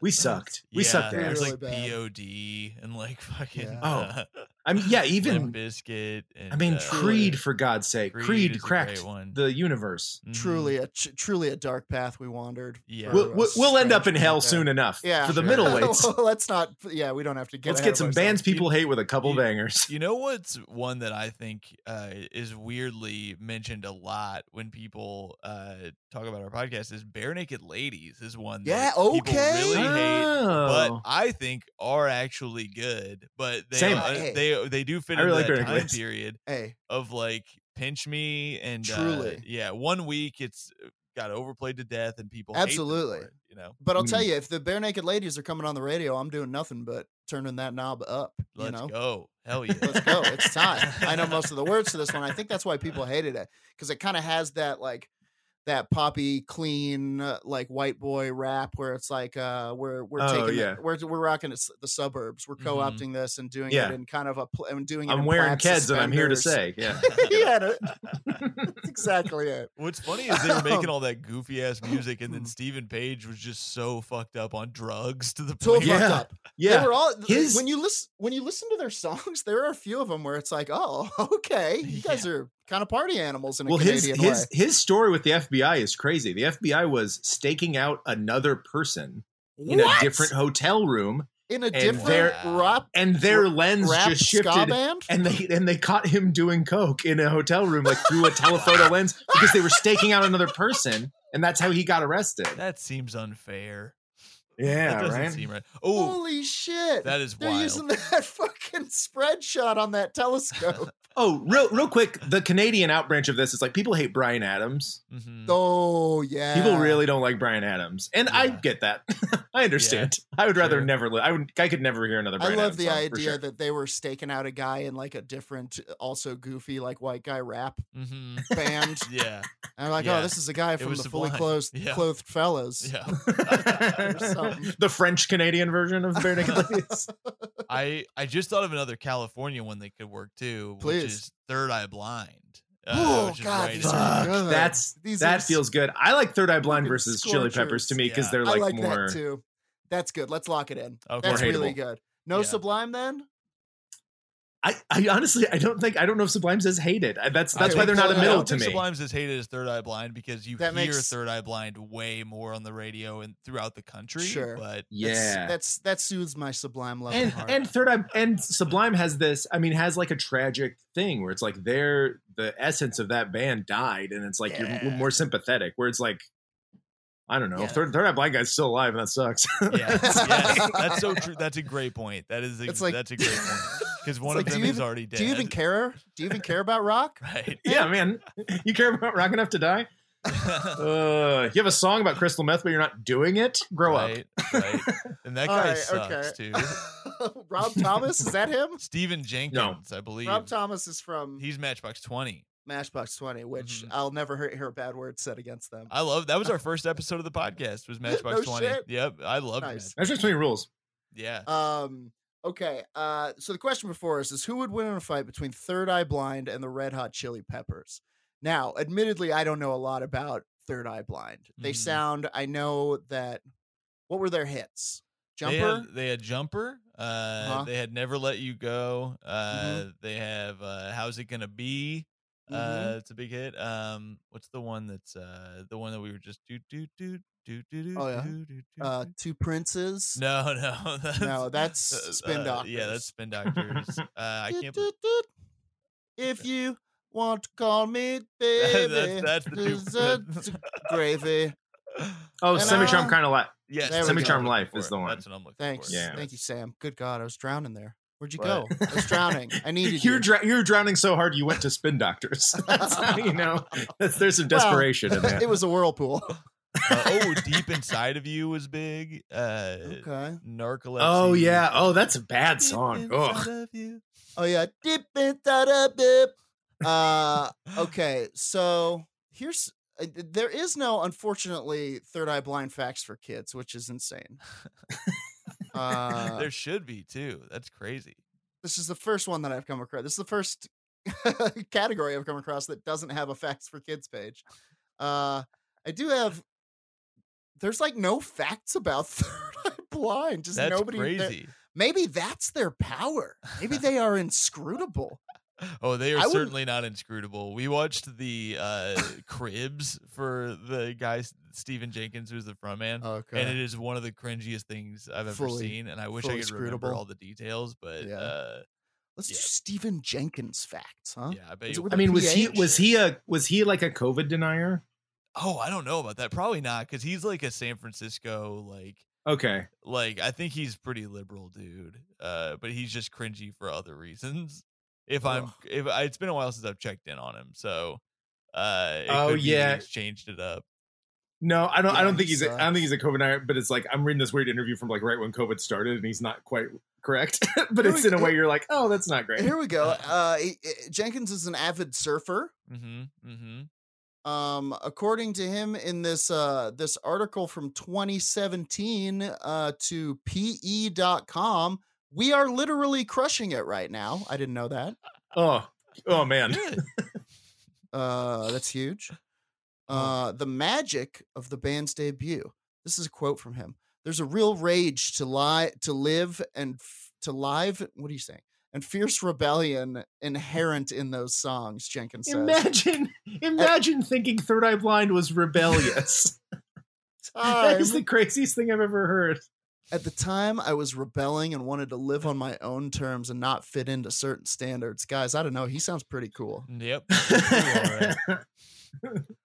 We sucked. We yeah, sucked ass. Really like bad. P O D and like fucking. Yeah. Uh, oh, I mean, yeah, even Biscuit. And, I mean, uh, Creed, for God's sake, Creed, Creed cracked the universe. Mm. Truly, a tr- truly a dark path we wandered. Yeah, we'll, we'll, we'll end up in hell path. soon enough. Yeah, for the sure. middleweights. well, let's not. Yeah, we don't have to get. Let's get some bands people hate with a couple you, bangers. You know what's one that I think uh, is weirdly mentioned a lot when people uh, talk about our podcast is Bare Naked Ladies is one. Yeah, that okay. People really hate, oh. but I think are actually good. But they Same, uh, hey. they they do fit in really that like time place. period hey. of like Pinch Me and truly, uh, yeah. One week it's got overplayed to death and people absolutely, hate it, you know. But I'll mm. tell you, if the Bare Naked Ladies are coming on the radio, I'm doing nothing but turning that knob up. You Let's know? go, hell yeah, let's go. It's time. I know most of the words to this one. I think that's why people hated it because it kind of has that like. that poppy clean uh, like white boy rap where it's like uh we're we're oh, taking yeah. the, we're we're rocking the suburbs, we're co-opting mm-hmm. this and doing yeah. it in kind of a pl- and doing it I'm in wearing Keds and I'm here to say yeah yeah no, that's exactly it. What's funny is they were making all that goofy ass music and then Stephen Page was just so fucked up on drugs to the point so yeah. fucked up yeah they were all His... when you listen when you listen to their songs there are a few of them where it's like oh okay you guys yeah. are kind of party animals in a well, Canadian his, way. His, his story with the F B I is crazy. The F B I was staking out another person what? in a different hotel room. In a different their, rap and their lens rap, just shifted band? and they and they caught him doing coke in a hotel room like through a telephoto lens because they were staking out another person and that's how he got arrested. That seems unfair. Yeah, that doesn't right? seem right. Oh, holy shit! That is They're wild. They're using that fucking spread shot on that telescope. oh, real, real quick. The Canadian out branch of this is like people hate Brian Adams. Mm-hmm. Oh yeah, people really don't like Brian Adams, and yeah. I get that. I understand. Yeah, I would rather sure. never. Li- I would. I could never hear another. Brian I love Adams the song, idea sure. that they were staking out a guy in like a different, also goofy, like white guy rap mm-hmm. band. yeah, and I'm like, yeah. oh, this is a guy from the Sublime. fully clothed, yeah. clothed fellas. Yeah. The French Canadian version of Bare Naked Ladies. I, I just thought of another California one that could work too, Please. which is Third Eye Blind. Uh, oh God, right fuck. that's these that are, feels good. I like Third Eye Blind versus Chili Peppers to me because yeah. they're like, I like more. That too. That's good. Let's lock it in. Okay. That's really good. No yeah. Sublime then. I, I honestly, I don't think, I don't know if Sublime says hated. I, that's that's I why they're not a middle I to me. Sublime says hated as Third Eye Blind because you that hear makes... Third Eye Blind way more on the radio and throughout the country. Sure. But yeah, that's, that's that soothes my Sublime love. And, and Third Eye and Sublime has this, I mean, has like a tragic thing where it's like they're the essence of that band died. And it's like, yeah. you're more sympathetic where it's like, I don't know. Yeah. Third, third Eye Blind guy's still alive. And that sucks. Yeah. yes. That's so true. That's a great point. That is, a, that's like, a great point. Because one like, of them is even, already dead. Do you even care? Do you even care about rock? Right. Yeah, man. You care about rock enough to die? Uh, you have a song about crystal meth, but you're not doing it? Grow right, up. Right. And that guy right, sucks, okay. too. Rob Thomas? Is that him? Stephen Jenkins, no. I believe. Rob Thomas is from... He's Matchbox twenty. Matchbox twenty, which mm-hmm. I'll never hear, hear a bad word said against them. I love... That was our first episode of the podcast, was Matchbox no twenty. Shit. Yep, I love nice. Matchbox twenty rules. Yeah. Um... Okay, uh, so the question before us is who would win in a fight between Third Eye Blind and the Red Hot Chili Peppers? Now, admittedly, I don't know a lot about Third Eye Blind. They mm. sound, I know that, what were their hits? Jumper? They had, they had Jumper. Uh, uh-huh. They had Never Let You Go. Uh, mm-hmm. They have uh, How's It Gonna Be? Mm-hmm. Uh, it's a big hit. Um, what's the one that's uh, the one that we were just do do do do do do oh, yeah. do do do uh, Two Princes? No, no, that's, no, that's uh, Spin Doctors. Uh, yeah, that's Spin Doctors. uh, I can't. Do, do, do. If you want to call me baby, that's, that's the two gravy. Oh, semi-charmed kind of life. Yes, semi-charmed life is the one. That's what I'm looking Thanks. for. Yeah. Thank you, Sam. Good God, I was drowning there. Where'd you right. go? I was drowning. I needed you're you. Dr- you're drowning so hard you went to Spin Doctors. That's how you know. That's, there's some desperation well, in that. It was a whirlpool. Uh, oh, Deep Inside of You was big. Uh, okay. Narcolepsy. Oh, yeah. Oh, that's a bad deep song. Ugh. Oh, yeah. Deep Inside of You. Uh, okay, so here's... There is no, unfortunately, Third Eye Blind facts for kids, which is insane. uh, there should be, too. That's crazy. This is the first one that I've come across. This is the first category I've come across that doesn't have a facts for kids page. Uh, I do have... There's, like, no facts about Third Eye Blind. Just that's nobody. Crazy. Maybe that's their power. Maybe they are inscrutable. Oh, they are I certainly would... not inscrutable. We watched the uh, Cribs for the guy, Stephen Jenkins, who's the frontman. Okay. And it is one of the cringiest things I've ever fully, seen. And I wish I could remember all the details, but yeah. uh, let's yeah. do Stephen Jenkins facts, huh? Yeah, I bet. You I mean, was he was he a was he like a COVID denier? Oh, I don't know about that. Probably not, because he's like a San Francisco like. Okay. Like I think he's pretty liberal, dude. Uh, but he's just cringy for other reasons. If I'm, oh. if I, it's been a while since I've checked in on him, so uh, it oh could be yeah, he's changed it up. No, I don't. Yeah, I don't think he he's. A, I don't think he's a COVID. But it's like I'm reading this weird interview from like right when COVID started, and he's not quite correct. but here it's in go. a way you're like, oh, that's not great. Here we go. Uh, uh, he, Jenkins is an avid surfer. Mm-hmm, mm-hmm. Um, according to him, in this uh, this article from twenty seventeen uh, to P E dot com. We are literally crushing it right now. I didn't know that. Oh, oh man. uh, that's huge. Uh, the magic of the band's debut. This is a quote from him. There's a real rage to lie, to live and f- to live. What are you saying? And fierce rebellion inherent in those songs. Jenkins says, imagine, imagine and- thinking Third Eye Blind was rebellious. That is the craziest thing I've ever heard. At the time, I was rebelling and wanted to live on my own terms and not fit into certain standards. Guys, I don't know. He sounds pretty cool. Yep. All right.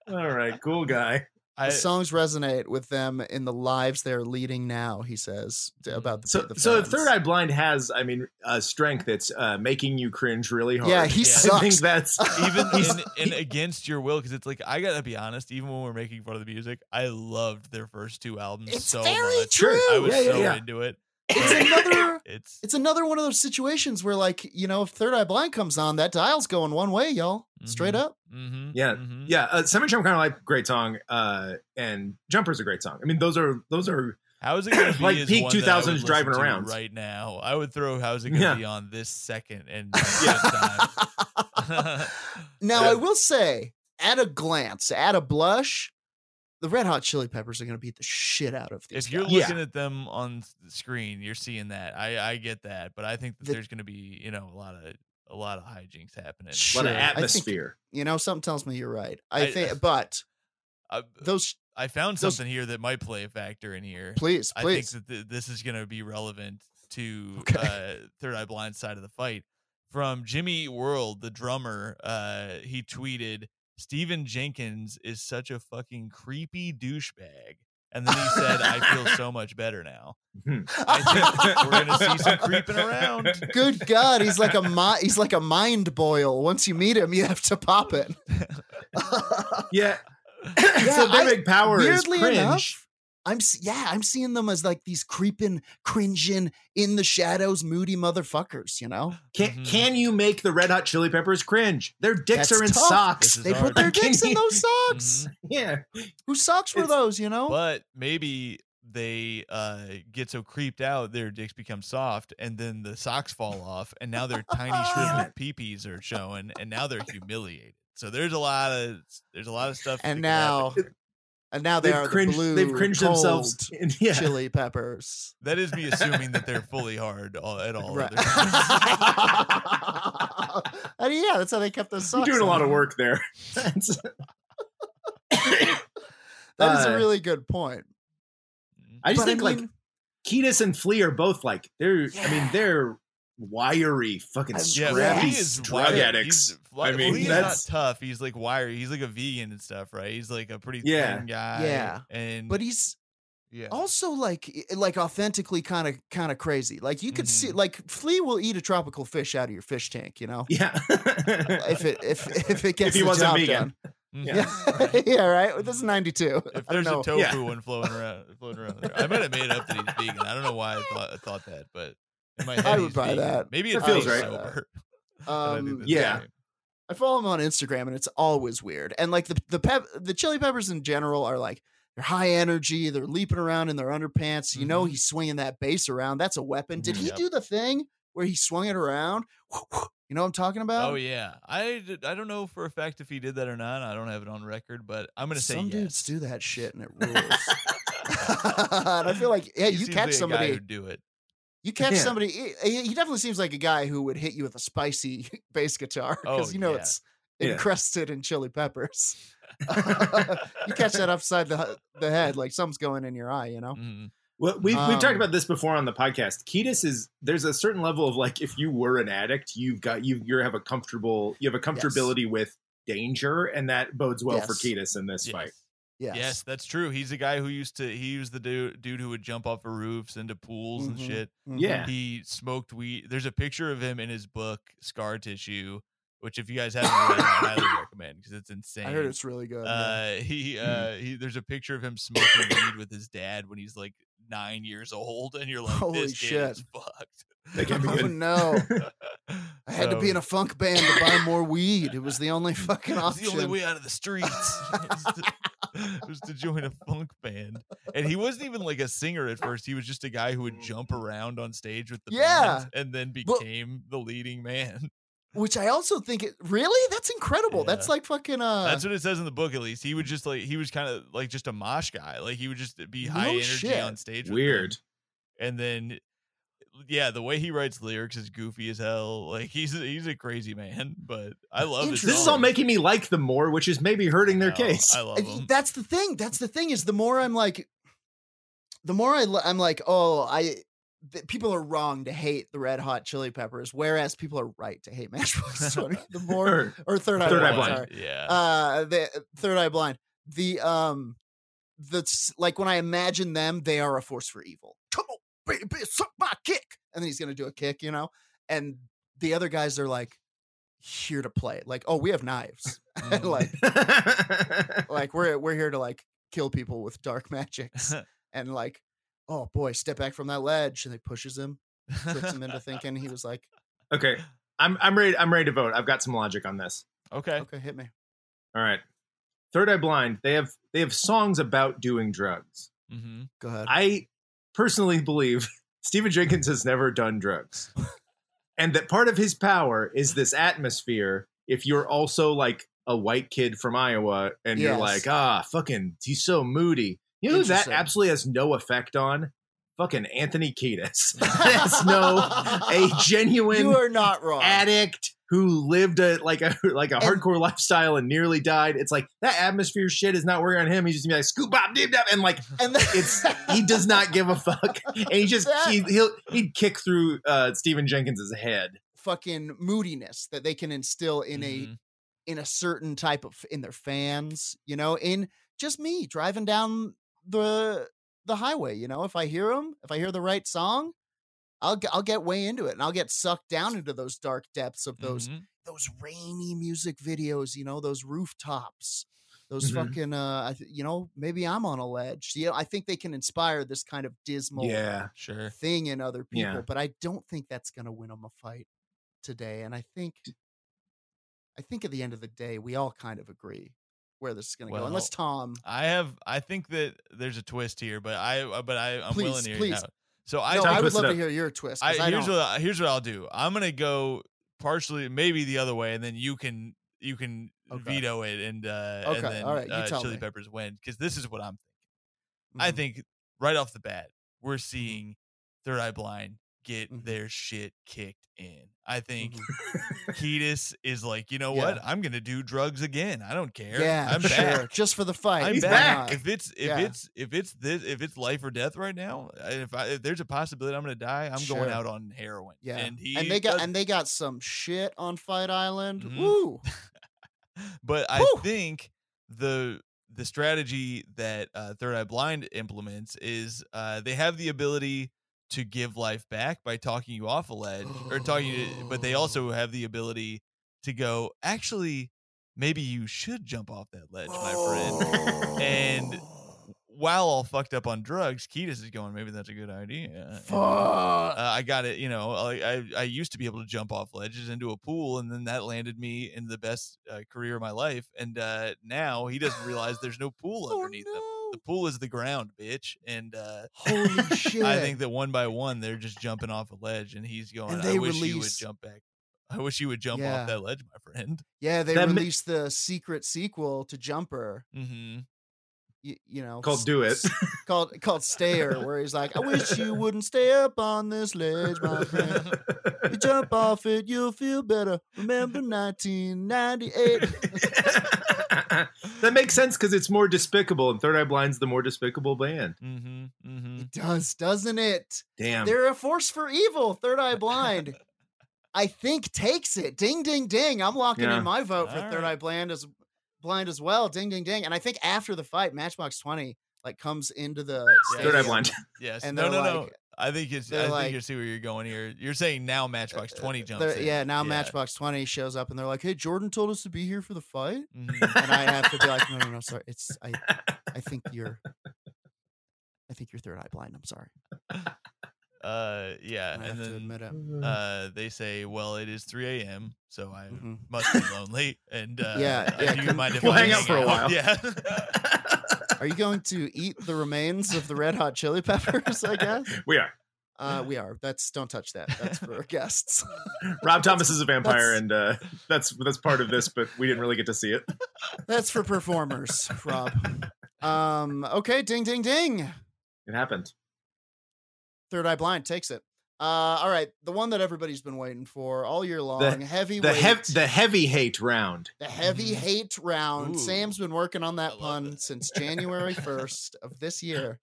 All right. Cool guy. The I, songs resonate with them in the lives they're leading now, he says, about the, so, the fans. So Third Eye Blind has, I mean, a strength that's uh, making you cringe really hard. Yeah, he yeah. sucks. I think that's even in, in against your will, because it's like, I got to be honest, even when we're making fun of the music, I loved their first two albums it's so very much. True. I was yeah, yeah, so yeah. into it. It's another it's, it's another one of those situations where, like, you know, if Third Eye Blind comes on, that dial's going one way, y'all. Mm-hmm, straight up. Mm-hmm, yeah. Mm-hmm. Yeah. Uh, Semi-Jump kind of like great song. Uh, and Jumper's a great song. I mean, those are those are How Is It Gonna Be like peak two thousands driving around right now. I would throw How's It Gonna yeah. Be on this second and yeah. time. Now yeah. I will say, at a glance, at a blush, the Red Hot Chili Peppers are going to beat the shit out of these. If you're guys. looking yeah. at them on the screen, you're seeing that. I, I get that, but I think that the, there's going to be, you know, a lot of a lot of hijinks happening. Sure. A lot of atmosphere. Think, you know, something tells me you're right. I, I think, but I, those. I found those, something here that might play a factor in here. Please, I please. think that th- this is going to be relevant to okay. uh, Third Eye Blind's side of the fight. From Jimmy Eat World, the drummer, uh, he tweeted, Stephen Jenkins is such a fucking creepy douchebag. And then he said, I feel so much better now. I think we're going to see some creeping around. Good God. He's like a mi- he's like a mind boil. Once you meet him, you have to pop it. yeah. yeah. So their big power is cringe. Enough, I'm, yeah, I'm seeing them as like these creeping, cringing, in the shadows, moody motherfuckers, you know? Can, mm-hmm. can you make the Red Hot Chili Peppers cringe? Their dicks That's are in tough. socks. They hard. put their dicks in those socks. Mm-hmm. Yeah. Whose socks were it's, those, you know? But maybe they uh, get so creeped out, their dicks become soft, and then the socks fall off, and now their tiny shriveled peepees are showing, and now they're humiliated. So there's a lot of there's a lot of stuff. And now... And now they they've are cringed, the blue, they've cringed cold themselves in, yeah. chili peppers. That is me assuming that they're fully hard all, at all. Right. I mean, yeah, that's how they kept those socks. You're doing a lot of work there. That's, that uh, is a really good point. I just but think I mean, like Kiedis and Flea are both like they're. Yeah. I mean, they're wiry, fucking scrappy drug wired. addicts. He's, I mean, well, he's that's not tough. He's like wiry. He's like a vegan and stuff, right? He's like a pretty yeah. thin guy. Yeah, and but he's. Yeah. Also, like, like authentically kind of, kind of crazy. Like you could mm-hmm. see, like Flea will eat a tropical fish out of your fish tank, you know? Yeah. if it, if, if it gets if he the wasn't job vegan. done. Yeah. Yeah. yeah. Right. This is ninety-two. If there's a tofu yeah. one floating around, floating around there. I might've made up that he's vegan. I don't know why I thought, I thought that, but in my head, I would buy vegan. that. Maybe it feels right. Sober. Um, I yeah. Right. I follow him on Instagram and it's always weird. And like the, the pep, the Chili Peppers in general are like, they're high energy. They're leaping around in their underpants. You mm-hmm. know, he's swinging that bass around. That's a weapon. Did he yep. do the thing where he swung it around? You know what I'm talking about? Oh, yeah. I, I don't know for a fact if he did that or not. I don't have it on record, but I'm going to say yes. Some dudes do that shit and it rules. And I feel like, yeah, you catch like somebody who do it. You catch yeah. somebody. He definitely seems like a guy who would hit you with a spicy bass guitar because, oh, you know, yeah. it's yeah. encrusted in Chili Peppers. You catch that upside the the head, like something's going in your eye, you know. Mm. Well, we've um, we've talked about this before on the podcast. Kiedis is there's a certain level of like if you were an addict, you've got you you have a comfortable you have a comfortability yes. with danger, and that bodes well yes. for Kiedis in this yes. fight. Yes. yes, that's true. He's a guy who used to he was the dude dude who would jump off of roofs into pools mm-hmm. and shit. Mm-hmm. Yeah, he smoked weed. There's a picture of him in his book Scar Tissue, which if you guys haven't read, I highly recommend because it's insane. I heard it's really good. Uh, he, uh, he, there's a picture of him smoking weed with his dad when he's like nine years old, and you're like, "Holy this shit, is fucked!" That can't be good. Oh no, I had so, to be in a funk band to buy more weed. It was the only fucking option. It was the only way out of the streets was, to, was to join a funk band. And he wasn't even like a singer at first. He was just a guy who would jump around on stage with the yeah, band and then became but- the leading man. Which I also think it really that's incredible. Yeah. That's like fucking. Uh, that's what it says in the book. At least he would just like he was kind of like just a mosh guy. Like he would just be high no energy shit. on stage. Weird. And then, yeah, the way he writes lyrics is goofy as hell. Like he's he's a crazy man. But I love this. This is all making me like them more, which is maybe hurting their no, case. I love them. That's the thing. That's the thing is the more I'm like, the more I lo- I'm like, oh, I. That people are wrong to hate the Red Hot Chili Peppers, whereas people are right to hate Matchbox twenty. The more or Third Eye Third Blind, Eye Blind. Sorry. Yeah. Uh, the Third Eye Blind. The um, that's like when I imagine them, they are a force for evil. Come on, baby, suck my kick, and then he's gonna do a kick, you know. And the other guys are like here to play, like oh, we have knives, mm. like like we're we're here to like kill people with dark magics, and like. Oh boy, step back from that ledge. And it pushes him, tricks him into thinking he was like, okay, I'm, I'm ready. I'm ready to vote. I've got some logic on this. Okay. Okay. Hit me. All right. Third Eye Blind. They have, they have songs about doing drugs. Mm-hmm. Go ahead. I personally believe Stephen Jenkins has never done drugs and that part of his power is this atmosphere. If you're also like a white kid from Iowa and yes. you're like, ah, fucking, he's so moody. You know who that absolutely has no effect on? Fucking Anthony Kiedis. That's no, a genuine you are not wrong. addict who lived a like a like a and, hardcore lifestyle and nearly died. It's like that atmosphere shit is not working on him. He's just gonna be like scoop bop dip dap and like and that, it's he does not give a fuck and he just that, he, he'll he'd kick through uh, Stephen Jenkins's head. Fucking moodiness that they can instill in mm-hmm. a in a certain type of in their fans. You know, in just me driving down. the the highway, you know, if I hear them, if I hear the right song, I'll I'll get way into it and I'll get sucked down into those dark depths of those mm-hmm. those rainy music videos, you know, those rooftops, those mm-hmm. fucking, uh, you know, maybe I'm on a ledge. You know, I think they can inspire this kind of dismal yeah, sure. thing in other people, yeah. but I don't think that's going to win them a fight today. And I think, I think at the end of the day, we all kind of agree. Where this is going to well, go, unless Tom. I have, I think that there's a twist here, but I, but I, I'm please, willing to hear please. it out. So I, no, I would love to hear your twist. I, I here's don't. what, here's what I'll do. I'm going to go partially, maybe the other way, and then you can, you can okay. veto it, and uh, okay. and then All right. you uh, tell Chili me. Peppers win because this is what I'm thinking. Mm-hmm. I think right off the bat, we're seeing Third Eye Blind get mm-hmm. their shit kicked in. I think mm-hmm. Kiedis is like, you know yeah. what? I'm going to do drugs again. I don't care. Yeah, I'm sure. back just for the fight. I'm He's back. back. If it's, if yeah. it's, if it's this, if it's life or death right now, if I, if there's a possibility I'm going to die, I'm sure. going out on heroin. Yeah. And he, and they got, does... and they got some shit on Fight Island. Mm-hmm. Woo. But I Woo. think the, the strategy that uh, Third Eye Blind implements is uh, they have the ability to give life back by talking you off a ledge or talking you to, but they also have the ability to go, actually, maybe you should jump off that ledge, my friend. And while all fucked up on drugs, Kiedis is going, maybe that's a good idea. Fuck. Uh, I got it. You know, I, I, I used to be able to jump off ledges into a pool, and then that landed me in the best uh, career of my life. And uh, now he doesn't realize there's no pool underneath oh, no. him. The pool is the ground, bitch. And uh holy shit. I think that one by one they're just jumping off a ledge, and he's going, and I wish release... you would jump back. I wish you would jump yeah. off that ledge, my friend. Yeah, they that released ma- the secret sequel to Jumper. Mm-hmm. You, you know, called Do It, called called Stayer, where he's like, I wish you wouldn't stay up on this ledge, my friend. You jump off it, you'll feel better. Remember nineteen ninety-eight. That makes sense because it's more despicable, and Third Eye Blind's the more despicable band. Mm-hmm, mm-hmm. It does, doesn't it? Damn, they're a force for evil. Third Eye Blind, I think, takes it. Ding, ding, ding. I'm locking yeah. in my vote for All Third right. Eye Blind as. Blind as well. Ding, ding, ding. And I think after the fight, Matchbox twenty like comes into the yeah. Third Eye Blind. Yes. And no, no, like, no. I think it's. I like, think you see where you're going here. You're saying now Matchbox twenty jumps in. Yeah. Now yeah. Matchbox twenty shows up, and they're like, "Hey, Jordan told us to be here for the fight," mm-hmm. and I have to be like, "No, no, no, sorry. It's I. I think you're. I think you're Third Eye Blind. I'm sorry." Uh, yeah, and, I and have then to admit it. Uh, they say, "Well, it is three a.m., so I mm-hmm. must be lonely." And uh, yeah, yeah, do you mind if we'll hang out for a while? Yeah. Are you going to eat the remains of the Red Hot Chili Peppers? I guess we are. Uh, we are. That's don't touch that. That's for guests. Rob Thomas is a vampire, and uh, that's that's part of this, but we didn't really get to see it. That's for performers, Rob. Um. Okay. Ding, ding, ding. It happened. Third Eye Blind takes it. Uh, all right. The one that everybody's been waiting for all year long. The, heavy the, he- the heavy hate round. The heavy hate round. Ooh. Sam's been working on that pun that. since January first of this year.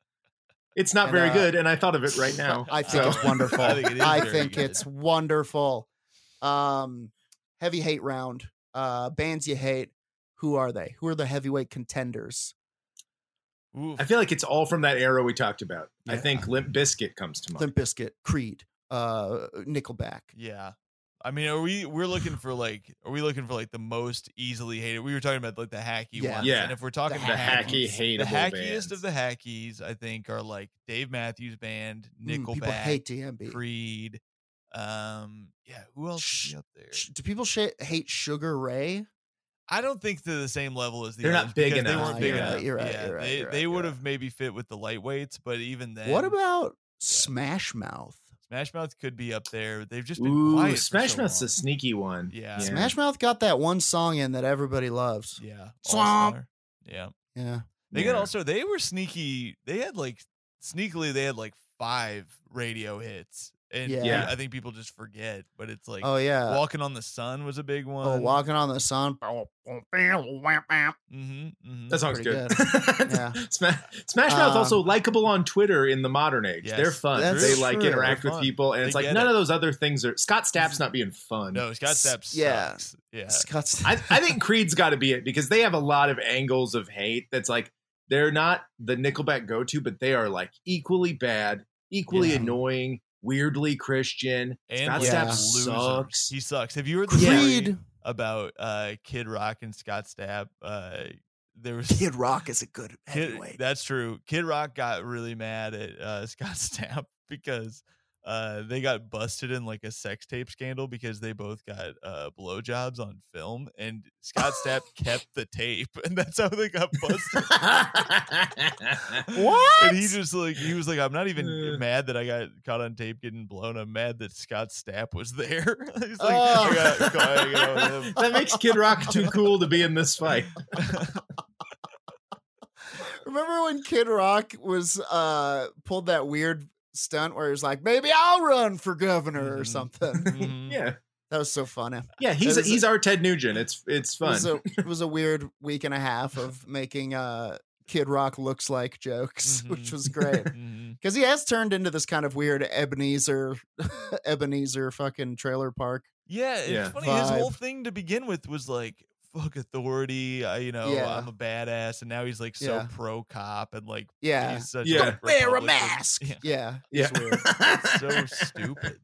It's not and, very uh, good, and I thought of it right now. I think so. It's wonderful. I think, it I think it's wonderful. Um, heavy hate round. Uh, bands you hate. Who are they? Who are the heavyweight contenders? Oof. I feel like it's all from that era we talked about. Yeah. I think Limp Bizkit comes to mind. Limp Bizkit, Creed, uh, Nickelback. Yeah, I mean, are we we're looking for like are we looking for like the most easily hated? We were talking about like the hacky yeah. ones. Yeah, and if we're talking the, the hacky, hacky hateable, the hackiest bands. Of the hackies, I think, are like Dave Matthews Band, Nickelback, mm, hate D M B. Creed. Um, yeah, who else Sh- is up there? Do people sh- hate Sugar Ray? I don't think they're the same level as the. They're not big enough. They weren't big enough. You're right. You're right. They they would have maybe fit with the lightweights, but even then. What about Smash Mouth? Smash Mouth could be up there. They've just been Ooh, quiet. Smash Mouth's a sneaky one. Yeah. yeah. Smash Mouth got that one song in that everybody loves. Yeah. Swamp. Yeah. Yeah. They got also. They were sneaky. They had like sneakily. They had like five radio hits. And yeah. I think people just forget, but it's like, oh yeah, Walking on the Sun was a big one. Oh, Walking on the Sun. Mm-hmm, mm-hmm. That song's good. good. Yeah. Smash, Smash Mouth um, also likable on Twitter in the modern age. Yes, they're fun. They like true. interact with people, and they it's like none it. of those other things are. Scott Stapp's not being fun. No, Scott Stapp sucks. Yeah, yeah. Scott Stapp. I, I think Creed's got to be it because they have a lot of angles of hate. That's like they're not the Nickelback go to, but they are like equally bad, equally yeah. annoying. Weirdly Christian. And Scott yeah. Stapp sucks. He sucks. Have you heard the Creed. story about uh, Kid Rock and Scott Stapp? Uh, there was Kid Rock is a good heavyweight. Kid, that's true. Kid Rock got really mad at uh, Scott Stapp because uh, they got busted in like a sex tape scandal because they both got uh, blowjobs on film, and Scott Stapp kept the tape, and that's how they got busted. What? And he just like he was like, I'm not even mad that I got caught on tape getting blown. I'm mad that Scott Stapp was there. He's like, oh. I got caught, you know, that makes Kid Rock too cool to be in this fight. Remember when Kid Rock was uh, pulled that weird stunt where he was like, maybe I'll run for governor mm-hmm. or something. Mm-hmm. Yeah. That was so funny. Yeah, he's a, he's a, our Ted Nugent. It's it's fun. It was, a, it was a weird week and a half of making uh, Kid Rock looks like jokes, mm-hmm. which was great. Because he has turned into this kind of weird Ebenezer, Ebenezer fucking trailer park. Yeah, it's yeah. funny. Vibe. His whole thing to begin with was like, fuck authority, I, you know, yeah. I'm a badass. And now he's like so yeah. pro-cop and like, yeah, he's such yeah. a wear a mask. Yeah, yeah. yeah. It's weird. It's so stupid.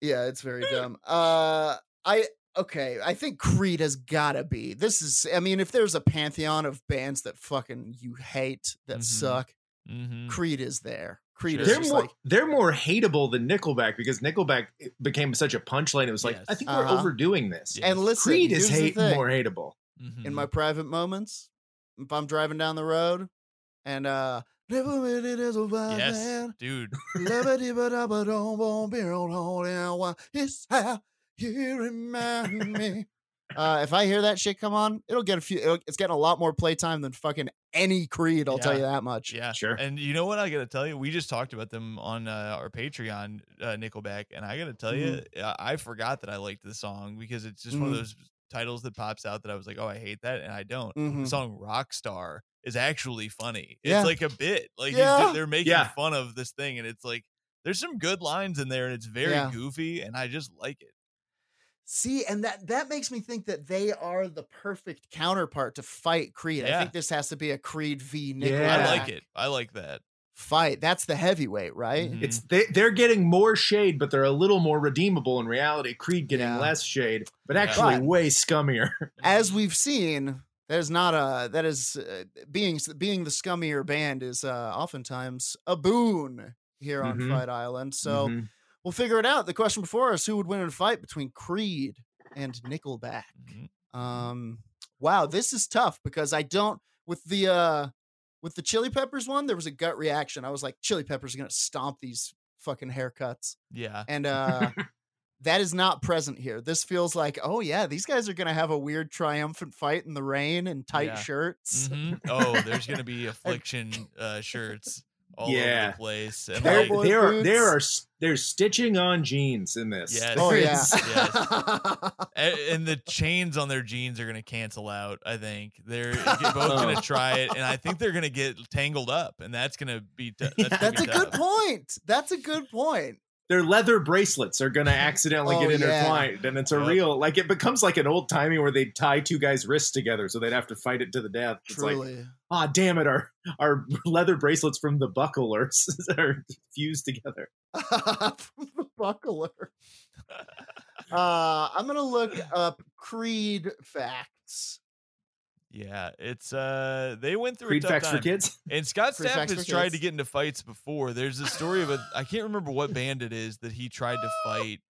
Yeah, it's very dumb. Uh, I okay. I think Creed has gotta be. This is. I mean, if there's a pantheon of bands that fucking you hate that mm-hmm. suck, mm-hmm. Creed is there. Creed sure. is. They're more. Like, they're more hateable than Nickelback because Nickelback became such a punchline. It was like yes. I think we're uh-huh. overdoing this. Yes. And listen, Creed is hate more hateable. Mm-hmm. In my private moments, if I'm driving down the road, and uh. Yes, dude. uh, if I hear that shit come on, it'll get a few. It'll, it's getting a lot more playtime than fucking any Creed. I'll yeah. tell you that much. Yeah, sure. And you know what I gotta tell you? We just talked about them on uh, our Patreon, uh, Nickelback, and I gotta tell mm. you, I forgot that I liked the song because it's just mm. one of those titles that pops out that I was like, oh, I hate that, and I don't. Mm-hmm. The song "Rockstar" is actually funny. It's yeah. like a bit like yeah. he's, they're making yeah. fun of this thing. And it's like, there's some good lines in there and it's very yeah. goofy. And I just like it. See, and that, that makes me think that they are the perfect counterpart to fight Creed. Yeah. I think this has to be a Creed v Nickelback. Yeah. I like it. I like that fight. That's the heavyweight, right? Mm-hmm. It's they, they're getting more shade, but they're a little more redeemable in reality. Creed getting yeah. less shade, but yeah. actually but, way scummier. As we've seen, that is not a, that is uh, being, being the scummier band is uh, oftentimes a boon here on mm-hmm. Fight Island. So mm-hmm. we'll figure it out. The question before us, who would win in a fight between Creed and Nickelback? Mm-hmm. Um, wow. This is tough because I don't, with the, uh, with the Chili Peppers one, there was a gut reaction. I was like, Chili Peppers are going to stomp these fucking haircuts. Yeah. And, uh, that is not present here. This feels like, oh yeah, these guys are going to have a weird triumphant fight in the rain and tight yeah. shirts. Mm-hmm. Oh, there's going to be affliction uh, shirts all yeah. over the place. And like, there are, there are, there's stitching on jeans in this. Yes. Oh yes. yeah. Yes. And the chains on their jeans are going to cancel out. I think they're both going to try it. And I think they're going to get tangled up and that's going to be, t- that's, that's be a tough. good point. That's a good point. Their leather bracelets are going to accidentally oh, get intertwined. Yeah. And it's a yep. real, like it becomes like an old timey where they tie two guys' wrists together. So they'd have to fight it to the death. It's Truly. like, ah, oh, damn it. Our, our leather bracelets from the buckler are fused together. From the buckler. Uh, I'm going to look up Creed facts. Yeah, it's uh they went through Creed a tough facts time. For kids. And Scott Stapp has tried kids. to get into fights before. There's a story of a I can't remember what band it is that he tried to fight.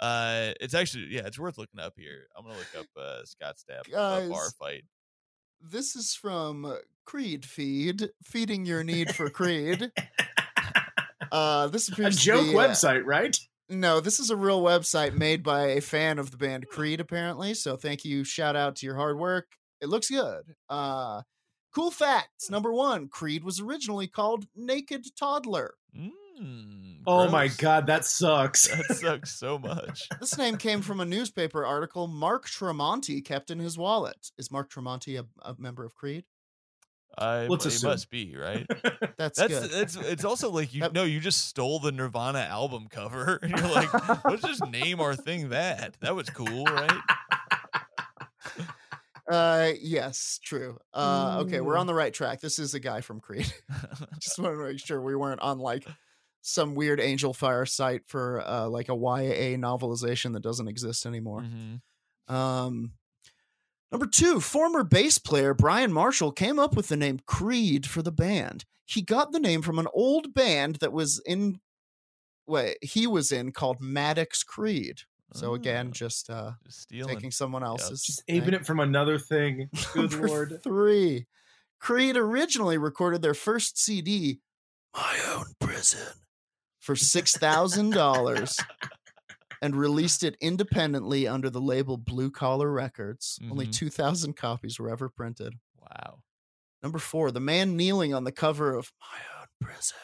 Uh it's actually yeah, it's worth looking up here. I'm going to look up uh, Scott Stapp uh, bar fight. This is from Creed Feed, feeding your need for Creed. uh this appears a joke be, website, uh, right? No, this is a real website made by a fan of the band Creed apparently. So thank you. Shout out to your hard work. It looks good. Uh, cool facts. Number one, Creed was originally called Naked Toddler. Mm, oh gross. My God, that sucks. That sucks so much. This name came from a newspaper article Mark Tremonti kept in his wallet. Is Mark Tremonti a, a member of Creed? I Let's it assume. Must be right. That's that's good. It's, it's also like you know you just stole the Nirvana album cover and you're like let's just name our thing that that was cool, right? Uh, yes, true. Uh, okay, we're on the right track. This is a guy from Creed. Just want to make sure we weren't on like some weird Angel Fire site for uh, like a Y A novelization that doesn't exist anymore. Mm-hmm. Um, number two, former bass player Brian Marshall came up with the name Creed for the band. He got the name from an old band that was in, wait, he was in called Maddox Creed. So again, just, uh, just taking someone else's. Yeah, just aiming it from another thing. Good Lord. Three, Creed originally recorded their first C D, My Own Prison, for six thousand dollars and released it independently under the label Blue Collar Records. Mm-hmm. Only two thousand copies were ever printed. Wow. Number four, the man kneeling on the cover of My Own Prison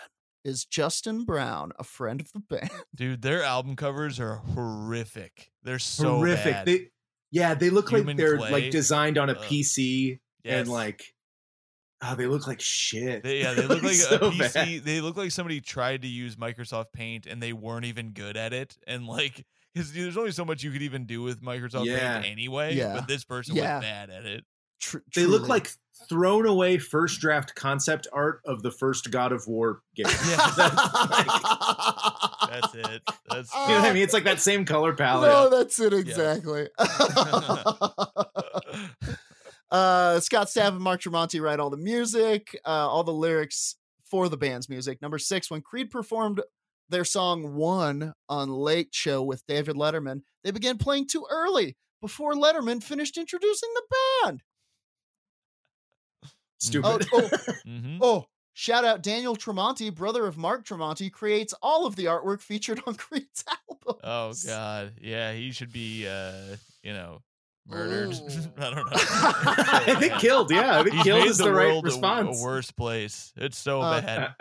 is Justin Brown, a friend of the band. Dude, their album covers are horrific. They're so horrific. Bad. They, yeah, they look Human like they're clay. like designed on a uh, P C yes. and like, oh, they look like shit. They, yeah, they look like so a P C. Bad. They look like somebody tried to use Microsoft Paint and they weren't even good at it. And like, because there's only so much you could even do with Microsoft yeah. Paint anyway. Yeah. But this person yeah. was bad at it. Tr- they truly. look like thrown away first draft concept art of the first God of War game. Yeah, that's, like, that's it. That's you know what I mean? It's like that same color palette. No, that's it exactly. Yeah. Uh, Scott Stapp and Mark Tremonti write all the music, uh, all the lyrics for the band's music. Number six, when Creed performed their song One on Late Show with David Letterman, they began playing too early before Letterman finished introducing the band. Stupid. Oh, oh, mm-hmm. oh shout out Daniel Tremonti, brother of Mark Tremonti, creates all of the artwork featured on Creed's album. Oh, God. Yeah, he should be, uh, you know. Murdered. I don't know. I think killed. Yeah, I think He's killed made is the, the right response. A, a worse place. It's so uh, bad.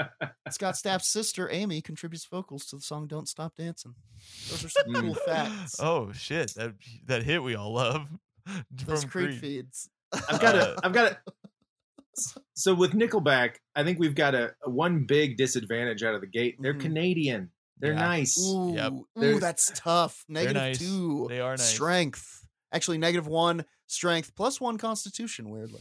Scott Stapp's sister Amy contributes vocals to the song "Don't Stop Dancing." Those are some cool facts. Oh shit! That that hit we all love. Those from Creed feeds. I've got uh, a. I've got a. So with Nickelback, I think we've got a, a one big disadvantage out of the gate. They're mm-hmm. Canadian. They're yeah. nice. Ooh, yep. Ooh, that's tough. Negative nice. two. They are nice. Strength. Actually, negative one strength, plus one constitution, weirdly.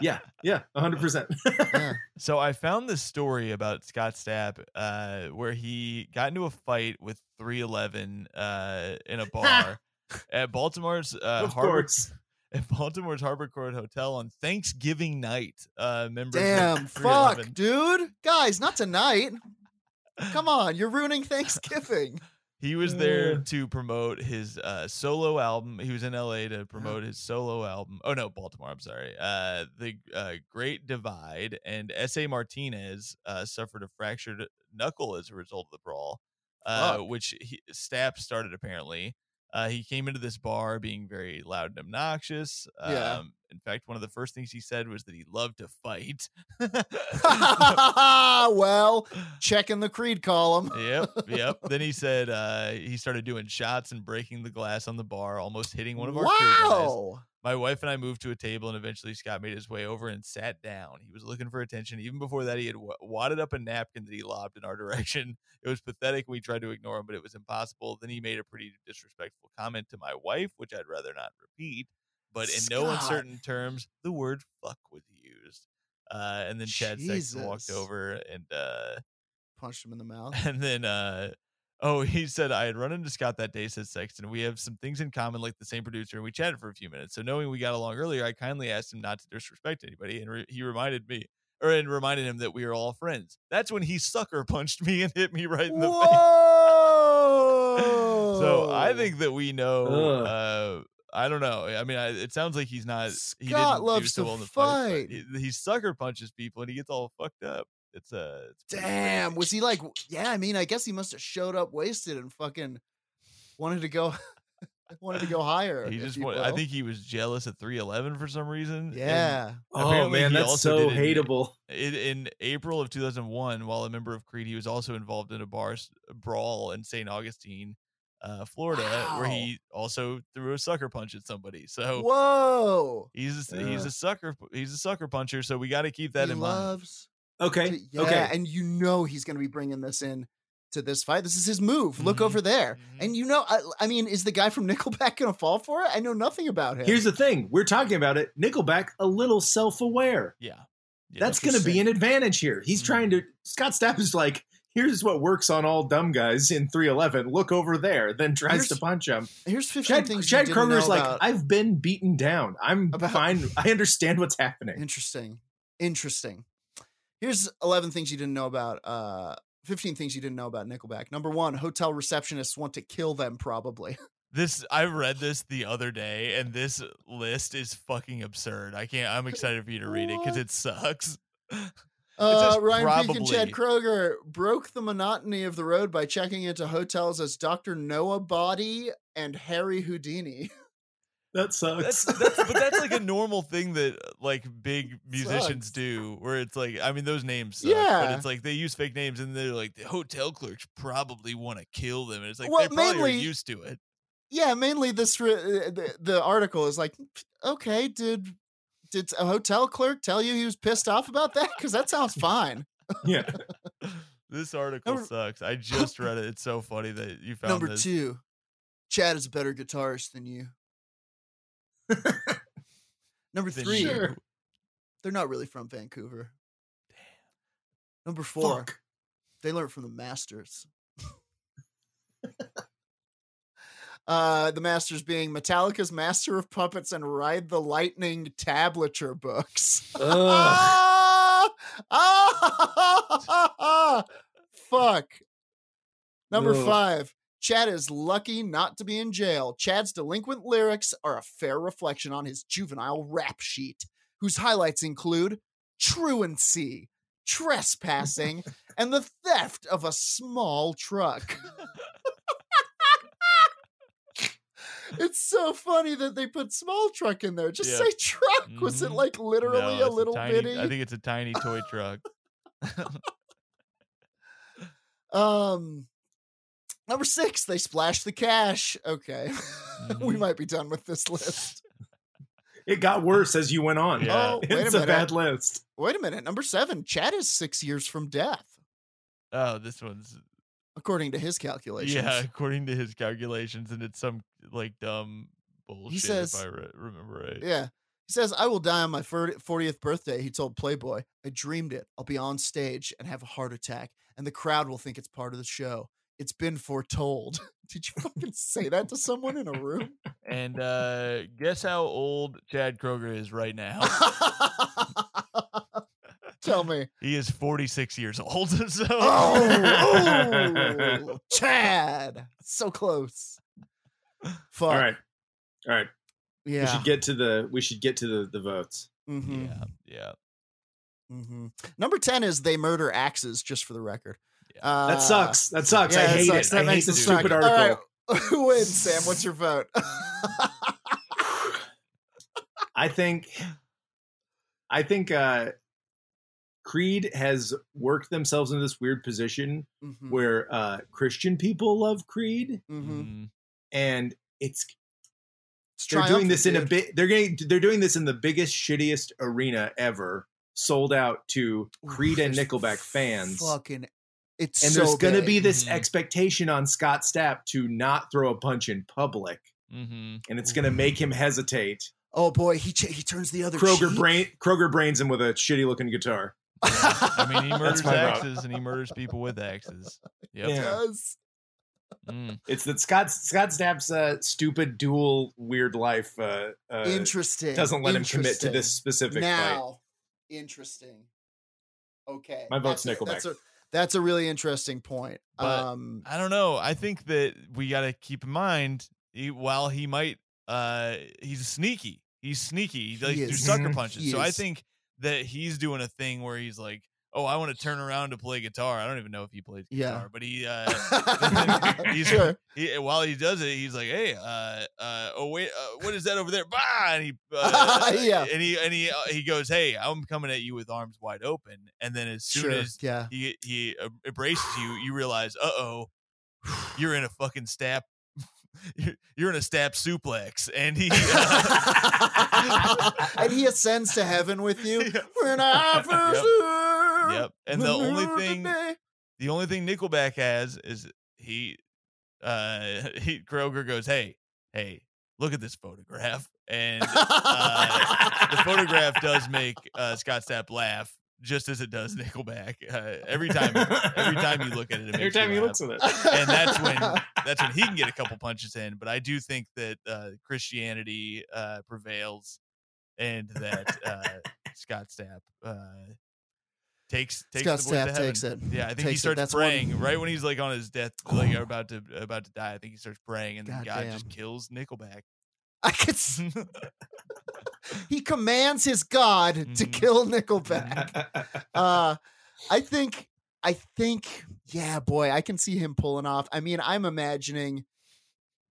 Yeah, yeah, one hundred percent. Yeah. So I found this story about Scott Stapp uh, where he got into a fight with three eleven uh, in a bar at Baltimore's uh, Harbor, at Baltimore's Harbor Court Hotel on Thanksgiving night. Uh, members Damn, fuck, dude. Guys, not tonight. Come on, you're ruining Thanksgiving. He was there to promote his uh, solo album. He was in L A to promote his solo album. Oh, no, Baltimore. I'm sorry. Uh, the uh, Great Divide, and S A. Martinez uh, suffered a fractured knuckle as a result of the brawl, uh, which he, Stapp started, apparently. Uh, he came into this bar being very loud and obnoxious. Um, yeah. In fact, one of the first things he said was that he loved to fight. Well, check in the Creed column. Yep, yep. Then he said uh, he started doing shots and breaking the glass on the bar, almost hitting one of our wow. Creed guys. My wife and I moved to a table, and eventually Scott made his way over and sat down. He was looking for attention. Even before that, he had w- wadded up a napkin that he lobbed in our direction. It was pathetic. We tried to ignore him, but it was impossible. Then he made a pretty disrespectful comment to my wife, which I'd rather not repeat. But in Scott. no uncertain terms, the word fuck was used. Uh, and then Chad Jesus. Sexton walked over and uh, punched him in the mouth. And then... Uh, Oh, he said, I had run into Scott that day, says Sexton. We have some things in common, like the same producer, and we chatted for a few minutes. So knowing we got along earlier, I kindly asked him not to disrespect anybody, and re- he reminded me, or and reminded him that we are all friends. That's when he sucker punched me and hit me right in the Whoa! Face. So I think that we know, uh, I don't know. I mean, I, it sounds like he's not, Scott he didn't loves do so to well in the fight. fight he, he sucker punches people and he gets all fucked up. It's a it's damn. Crazy. Was he like? Yeah, I mean, I guess he must have showed up wasted and fucking wanted to go, wanted to go higher. He just, wanted, I think he was jealous at three eleven for some reason. Yeah. Oh man, that's so hateable. In, in April of two thousand one, while a member of Creed, he was also involved in a bar brawl in Saint Augustine, uh, Florida, wow. where he also threw a sucker punch at somebody. So whoa, he's a, yeah. he's a sucker. He's a sucker puncher. So we got to keep that he in loves- mind. Okay. To, yeah, okay. And you know he's going to be bringing this in to this fight. This is his move. Look mm-hmm. over there. Mm-hmm. And you know, I, I mean, is the guy from Nickelback going to fall for it? I know nothing about him. Here's the thing. We're talking about it. Nickelback, a little self-aware. Yeah. yeah that's going to be an advantage here. He's mm-hmm. trying to... Scott Stapp is like, here's what works on all dumb guys in three eleven. Look over there. Then tries here's, to punch him. Here's fifteen Chad, things Chad Kroger's like, about. I've been beaten down. I'm about- fine. I understand what's happening. Interesting. Interesting. Here's eleven things you didn't know about, uh, fifteen things you didn't know about Nickelback. Number one, hotel receptionists want to kill them, probably. This, I read this the other day, and this list is fucking absurd. I can't, I'm excited for you to read it because it sucks. Uh, it Ryan probably... Peake and Chad Kroeger broke the monotony of the road by checking into hotels as Doctor Noah Body and Harry Houdini. That sucks. That's, that's, but that's like a normal thing that like big musicians sucks. do, where it's like, I mean, those names suck, yeah. but it's like they use fake names and they're like, the hotel clerks probably want to kill them. And it's like, well, they probably mainly, are used to it. Yeah, mainly this re- the, the article is like, okay, did did a hotel clerk tell you he was pissed off about that? Because that sounds fine. Yeah. This article number, sucks. I just read it. It's so funny that you found number this. Two, Chad is a better guitarist than you. Number than three, you. They're not really from Vancouver. Damn. Number four, Fuck. They learned from the Masters. uh, the Masters being Metallica's Master of Puppets and Ride the Lightning tablature books. Ugh. Ah, fuck. Number no. five, Chad is lucky not to be in jail. Chad's delinquent lyrics are a fair reflection on his juvenile rap sheet, whose highlights include truancy, trespassing, and the theft of a small truck. It's so funny that they put small truck in there. Just yeah. say truck. Mm-hmm. Was it like literally no, a little a tiny, bitty? I think it's a tiny toy truck. um, number six, they splashed the cash. Okay. Mm-hmm. We might be done with this list. It got worse as you went on. Yeah. Oh, wait it's a, minute. a bad list. Wait a minute. Number seven, Chad is six years from death. Oh, this one's. According to his calculations. Yeah, according to his calculations. And it's some like dumb bullshit, he says, if I re- remember right. Yeah. He says, I will die on my fortieth birthday. He told Playboy, I dreamed it. I'll be on stage and have a heart attack. And the crowd will think it's part of the show. It's been foretold. Did you fucking say that to someone in a room? And uh, guess how old Chad Kroeger is right now. Tell me. He is forty-six years old. So. Oh, oh, Chad. So close. Fuck. All right. All right. Yeah. We should get to the, we should get to the, the votes. Mm-hmm. Yeah. Yeah. Mm-hmm. Number ten is they murder axes, just for the record. Yeah. Uh, that sucks. That sucks. Yeah, I hate sucks. it. That I makes hate the stupid suck. article. All right. Who wins, Sam? What's your vote? I think, I think, uh, Creed has worked themselves into this weird position mm-hmm. where uh, Christian people love Creed, mm-hmm. and it's, it's they're doing this dude. in a bit. They're getting they're doing this in the biggest, shittiest arena ever, sold out to Creed Ooh, and Nickelback fans. Fucking, it's and so there's going to be this mm-hmm. expectation on Scott Stapp to not throw a punch in public, mm-hmm. and it's going to make him hesitate. Oh boy, he ch- he turns the other Kroeger cheek. brain Kroeger brains him with a shitty looking guitar. I mean, he murders axes vote. and he murders people with axes. Yep. Yeah. He does. Mm. It's that Scott Scott Stapp's uh, stupid dual weird life. Uh, uh, Interesting. Doesn't let Interesting. him commit to this specific now. Fight. Interesting. Okay. My vote's Nickelback. That's a, that's a really interesting point. But um, I don't know. I think that we got to keep in mind he, while he might, uh, he's sneaky. He's sneaky. He likes to do sucker punches. He so is. I think. That he's doing a thing where he's like, oh, I want to turn around to play guitar. I don't even know if he plays guitar, yeah. but he, uh, he's, sure. he, while he does it, he's like, hey, uh, uh, oh wait, uh, what is that over there? Bah! And he, uh, yeah. and he, and he, uh, he goes, hey, I'm coming at you with arms wide open. And then as soon sure. as yeah. he, he embraces you, you realize, uh oh, you're in a fucking stab. You're in a Stapp suplex, and he uh, and he ascends to heaven with you. Yeah. When I first yep. yep. And the only thing, day. the only thing Nickelback has is he, uh, he Kroeger goes, hey, hey, look at this photograph, and uh, the photograph does make uh, Scott Stapp laugh. Just as it does Nickelback. Uh, every time, every time you look at it, it every time he looks at it, and that's when that's when he can get a couple punches in. But I do think that uh, Christianity uh, prevails, and that uh, Scott Stapp uh, takes takes Scott the Stapp takes it. Yeah, I think takes he starts it. praying one. right when he's like on his death, like about to about to die. I think he starts praying, and God then God damn. just kills Nickelback. I could. He commands his God mm-hmm. to kill Nickelback. uh, I think. I think. Yeah, boy, I can see him pulling off. I mean, I'm imagining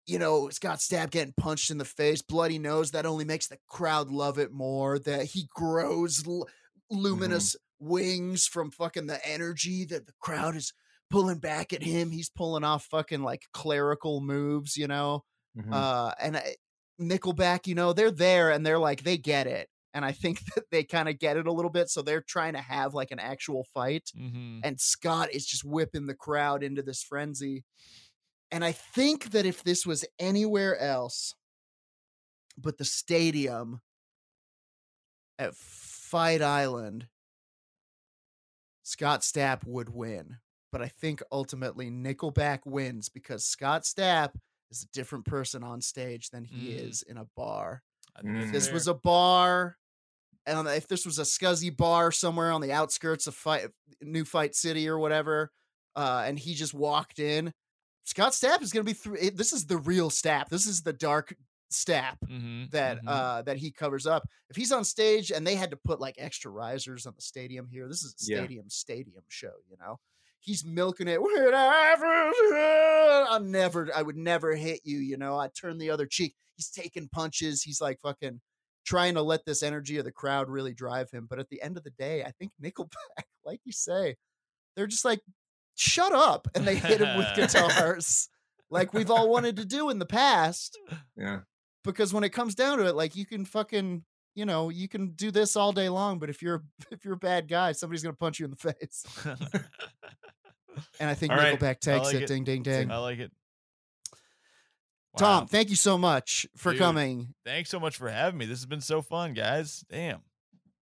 you know, Scott Stapp getting punched in the face, bloody nose, that only makes the crowd love it more, that he grows l- luminous mm-hmm. wings from fucking the energy that the crowd is pulling back at him. He's pulling off fucking like clerical moves, you know, mm-hmm. uh, and I, Nickelback, you know, they're there and they're like, they get it. And I think that they kind of get it a little bit. So they're trying to have like an actual fight. Mm-hmm. And Scott is just whipping the crowd into this frenzy. And I think that if this was anywhere else but the stadium at Fight Island, Scott Stapp would win. But I think ultimately Nickelback wins because Scott Stapp is a different person on stage than he mm. is in a bar. Mm. If this was a bar, and if this was a scuzzy bar somewhere on the outskirts of Fight, New Fight City or whatever, uh, and he just walked in, Scott Stapp is going to be through. This is the real Stapp. This is the dark Stapp mm-hmm, that mm-hmm. uh, that he covers up. If he's on stage and they had to put like extra risers on the stadium here, this is a stadium yeah. stadium show, you know. He's milking it. I never, I would never hit you, you know. I turn the other cheek. He's taking punches. He's like fucking trying to let this energy of the crowd really drive him. But at the end of the day, I think Nickelback, like you say, they're just like, shut up, and they hit him with guitars like we've all wanted to do in the past. Yeah, because when it comes down to it, like, you can fucking, you know, you can do this all day long, but if you're if you're a bad guy, somebody's gonna punch you in the face. And I think all Nickelback right. takes like it. it ding ding ding I like it. Wow. Tom, thank you so much for Dude, coming. Thanks so much for having me. This has been so fun, guys. Damn.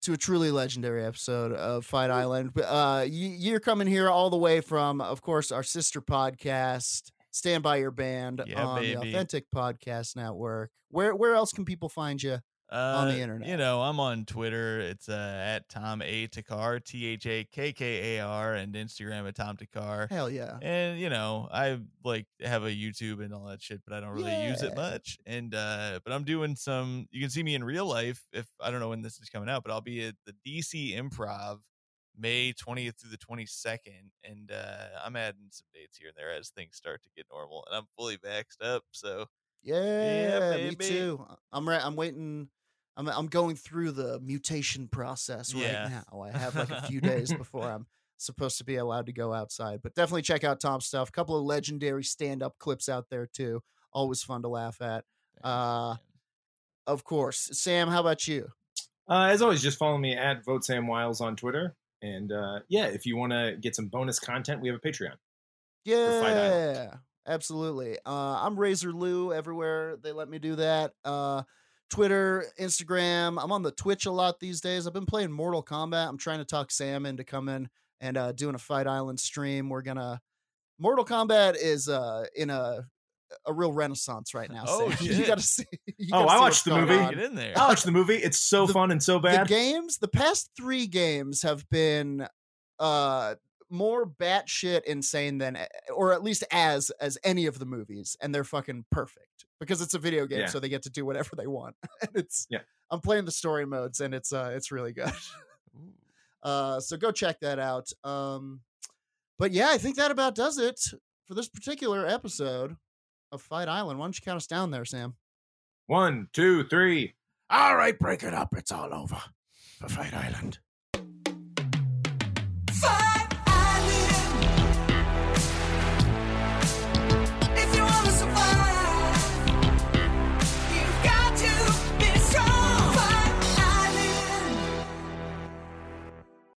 To a truly legendary episode of Fight Island. Uh, you're coming here all the way from, of course, our sister podcast, Stand By Your Band, yeah, on baby. the Authentic Podcast Network. Where where else can people find you uh, on the internet? You know, I'm on Twitter. It's uh, at Tom A. Thakkar, T H A K K A R, and Instagram at Tom Thakkar. Hell yeah. And, you know, I like have a YouTube and all that shit, but I don't really yeah. use it much. And uh, but I'm doing some, you can see me in real life if I don't know when this is coming out, but I'll be at the D C Improv May twentieth through the twenty-second. And uh, I'm adding some dates here and there as things start to get normal, and I'm fully vaxxed up. So yeah, yeah me too. I'm right. I'm waiting. I'm I'm going through the mutation process right yeah. now. I have like a few days before I'm supposed to be allowed to go outside, but definitely check out Tom's stuff. A couple of legendary stand-up clips out there too. Always fun to laugh at. Uh, of course, Sam, how about you? Uh, as always, just follow me at Vote Sam Wiles on Twitter. And uh, yeah, if you want to get some bonus content, we have a Patreon. Yeah, absolutely. Uh, I'm Razor Lou everywhere. They let me do that. Uh, Twitter, Instagram. I'm on the Twitch a lot these days. I've been playing Mortal Kombat. I'm trying to talk Sam into coming and uh, doing a Fight Island stream. We're gonna Mortal Kombat is uh, in a a real renaissance right now. Oh, so you gotta see. You gotta oh, see I watched the movie. Get in there. I watched the movie. It's so the, fun and so bad. The games, the past three games have been uh, more batshit insane than, or at least as as any of the movies, and they're fucking perfect because it's a video game, yeah. so they get to do whatever they want. And it's yeah. I'm playing the story modes, and it's uh, it's really good. Uh, so go check that out. Um, but yeah, I think that about does it for this particular episode of Fight Island. Why don't you count us down there, Sam? One, two, three. All right, break it up. It's all over for Fight Island.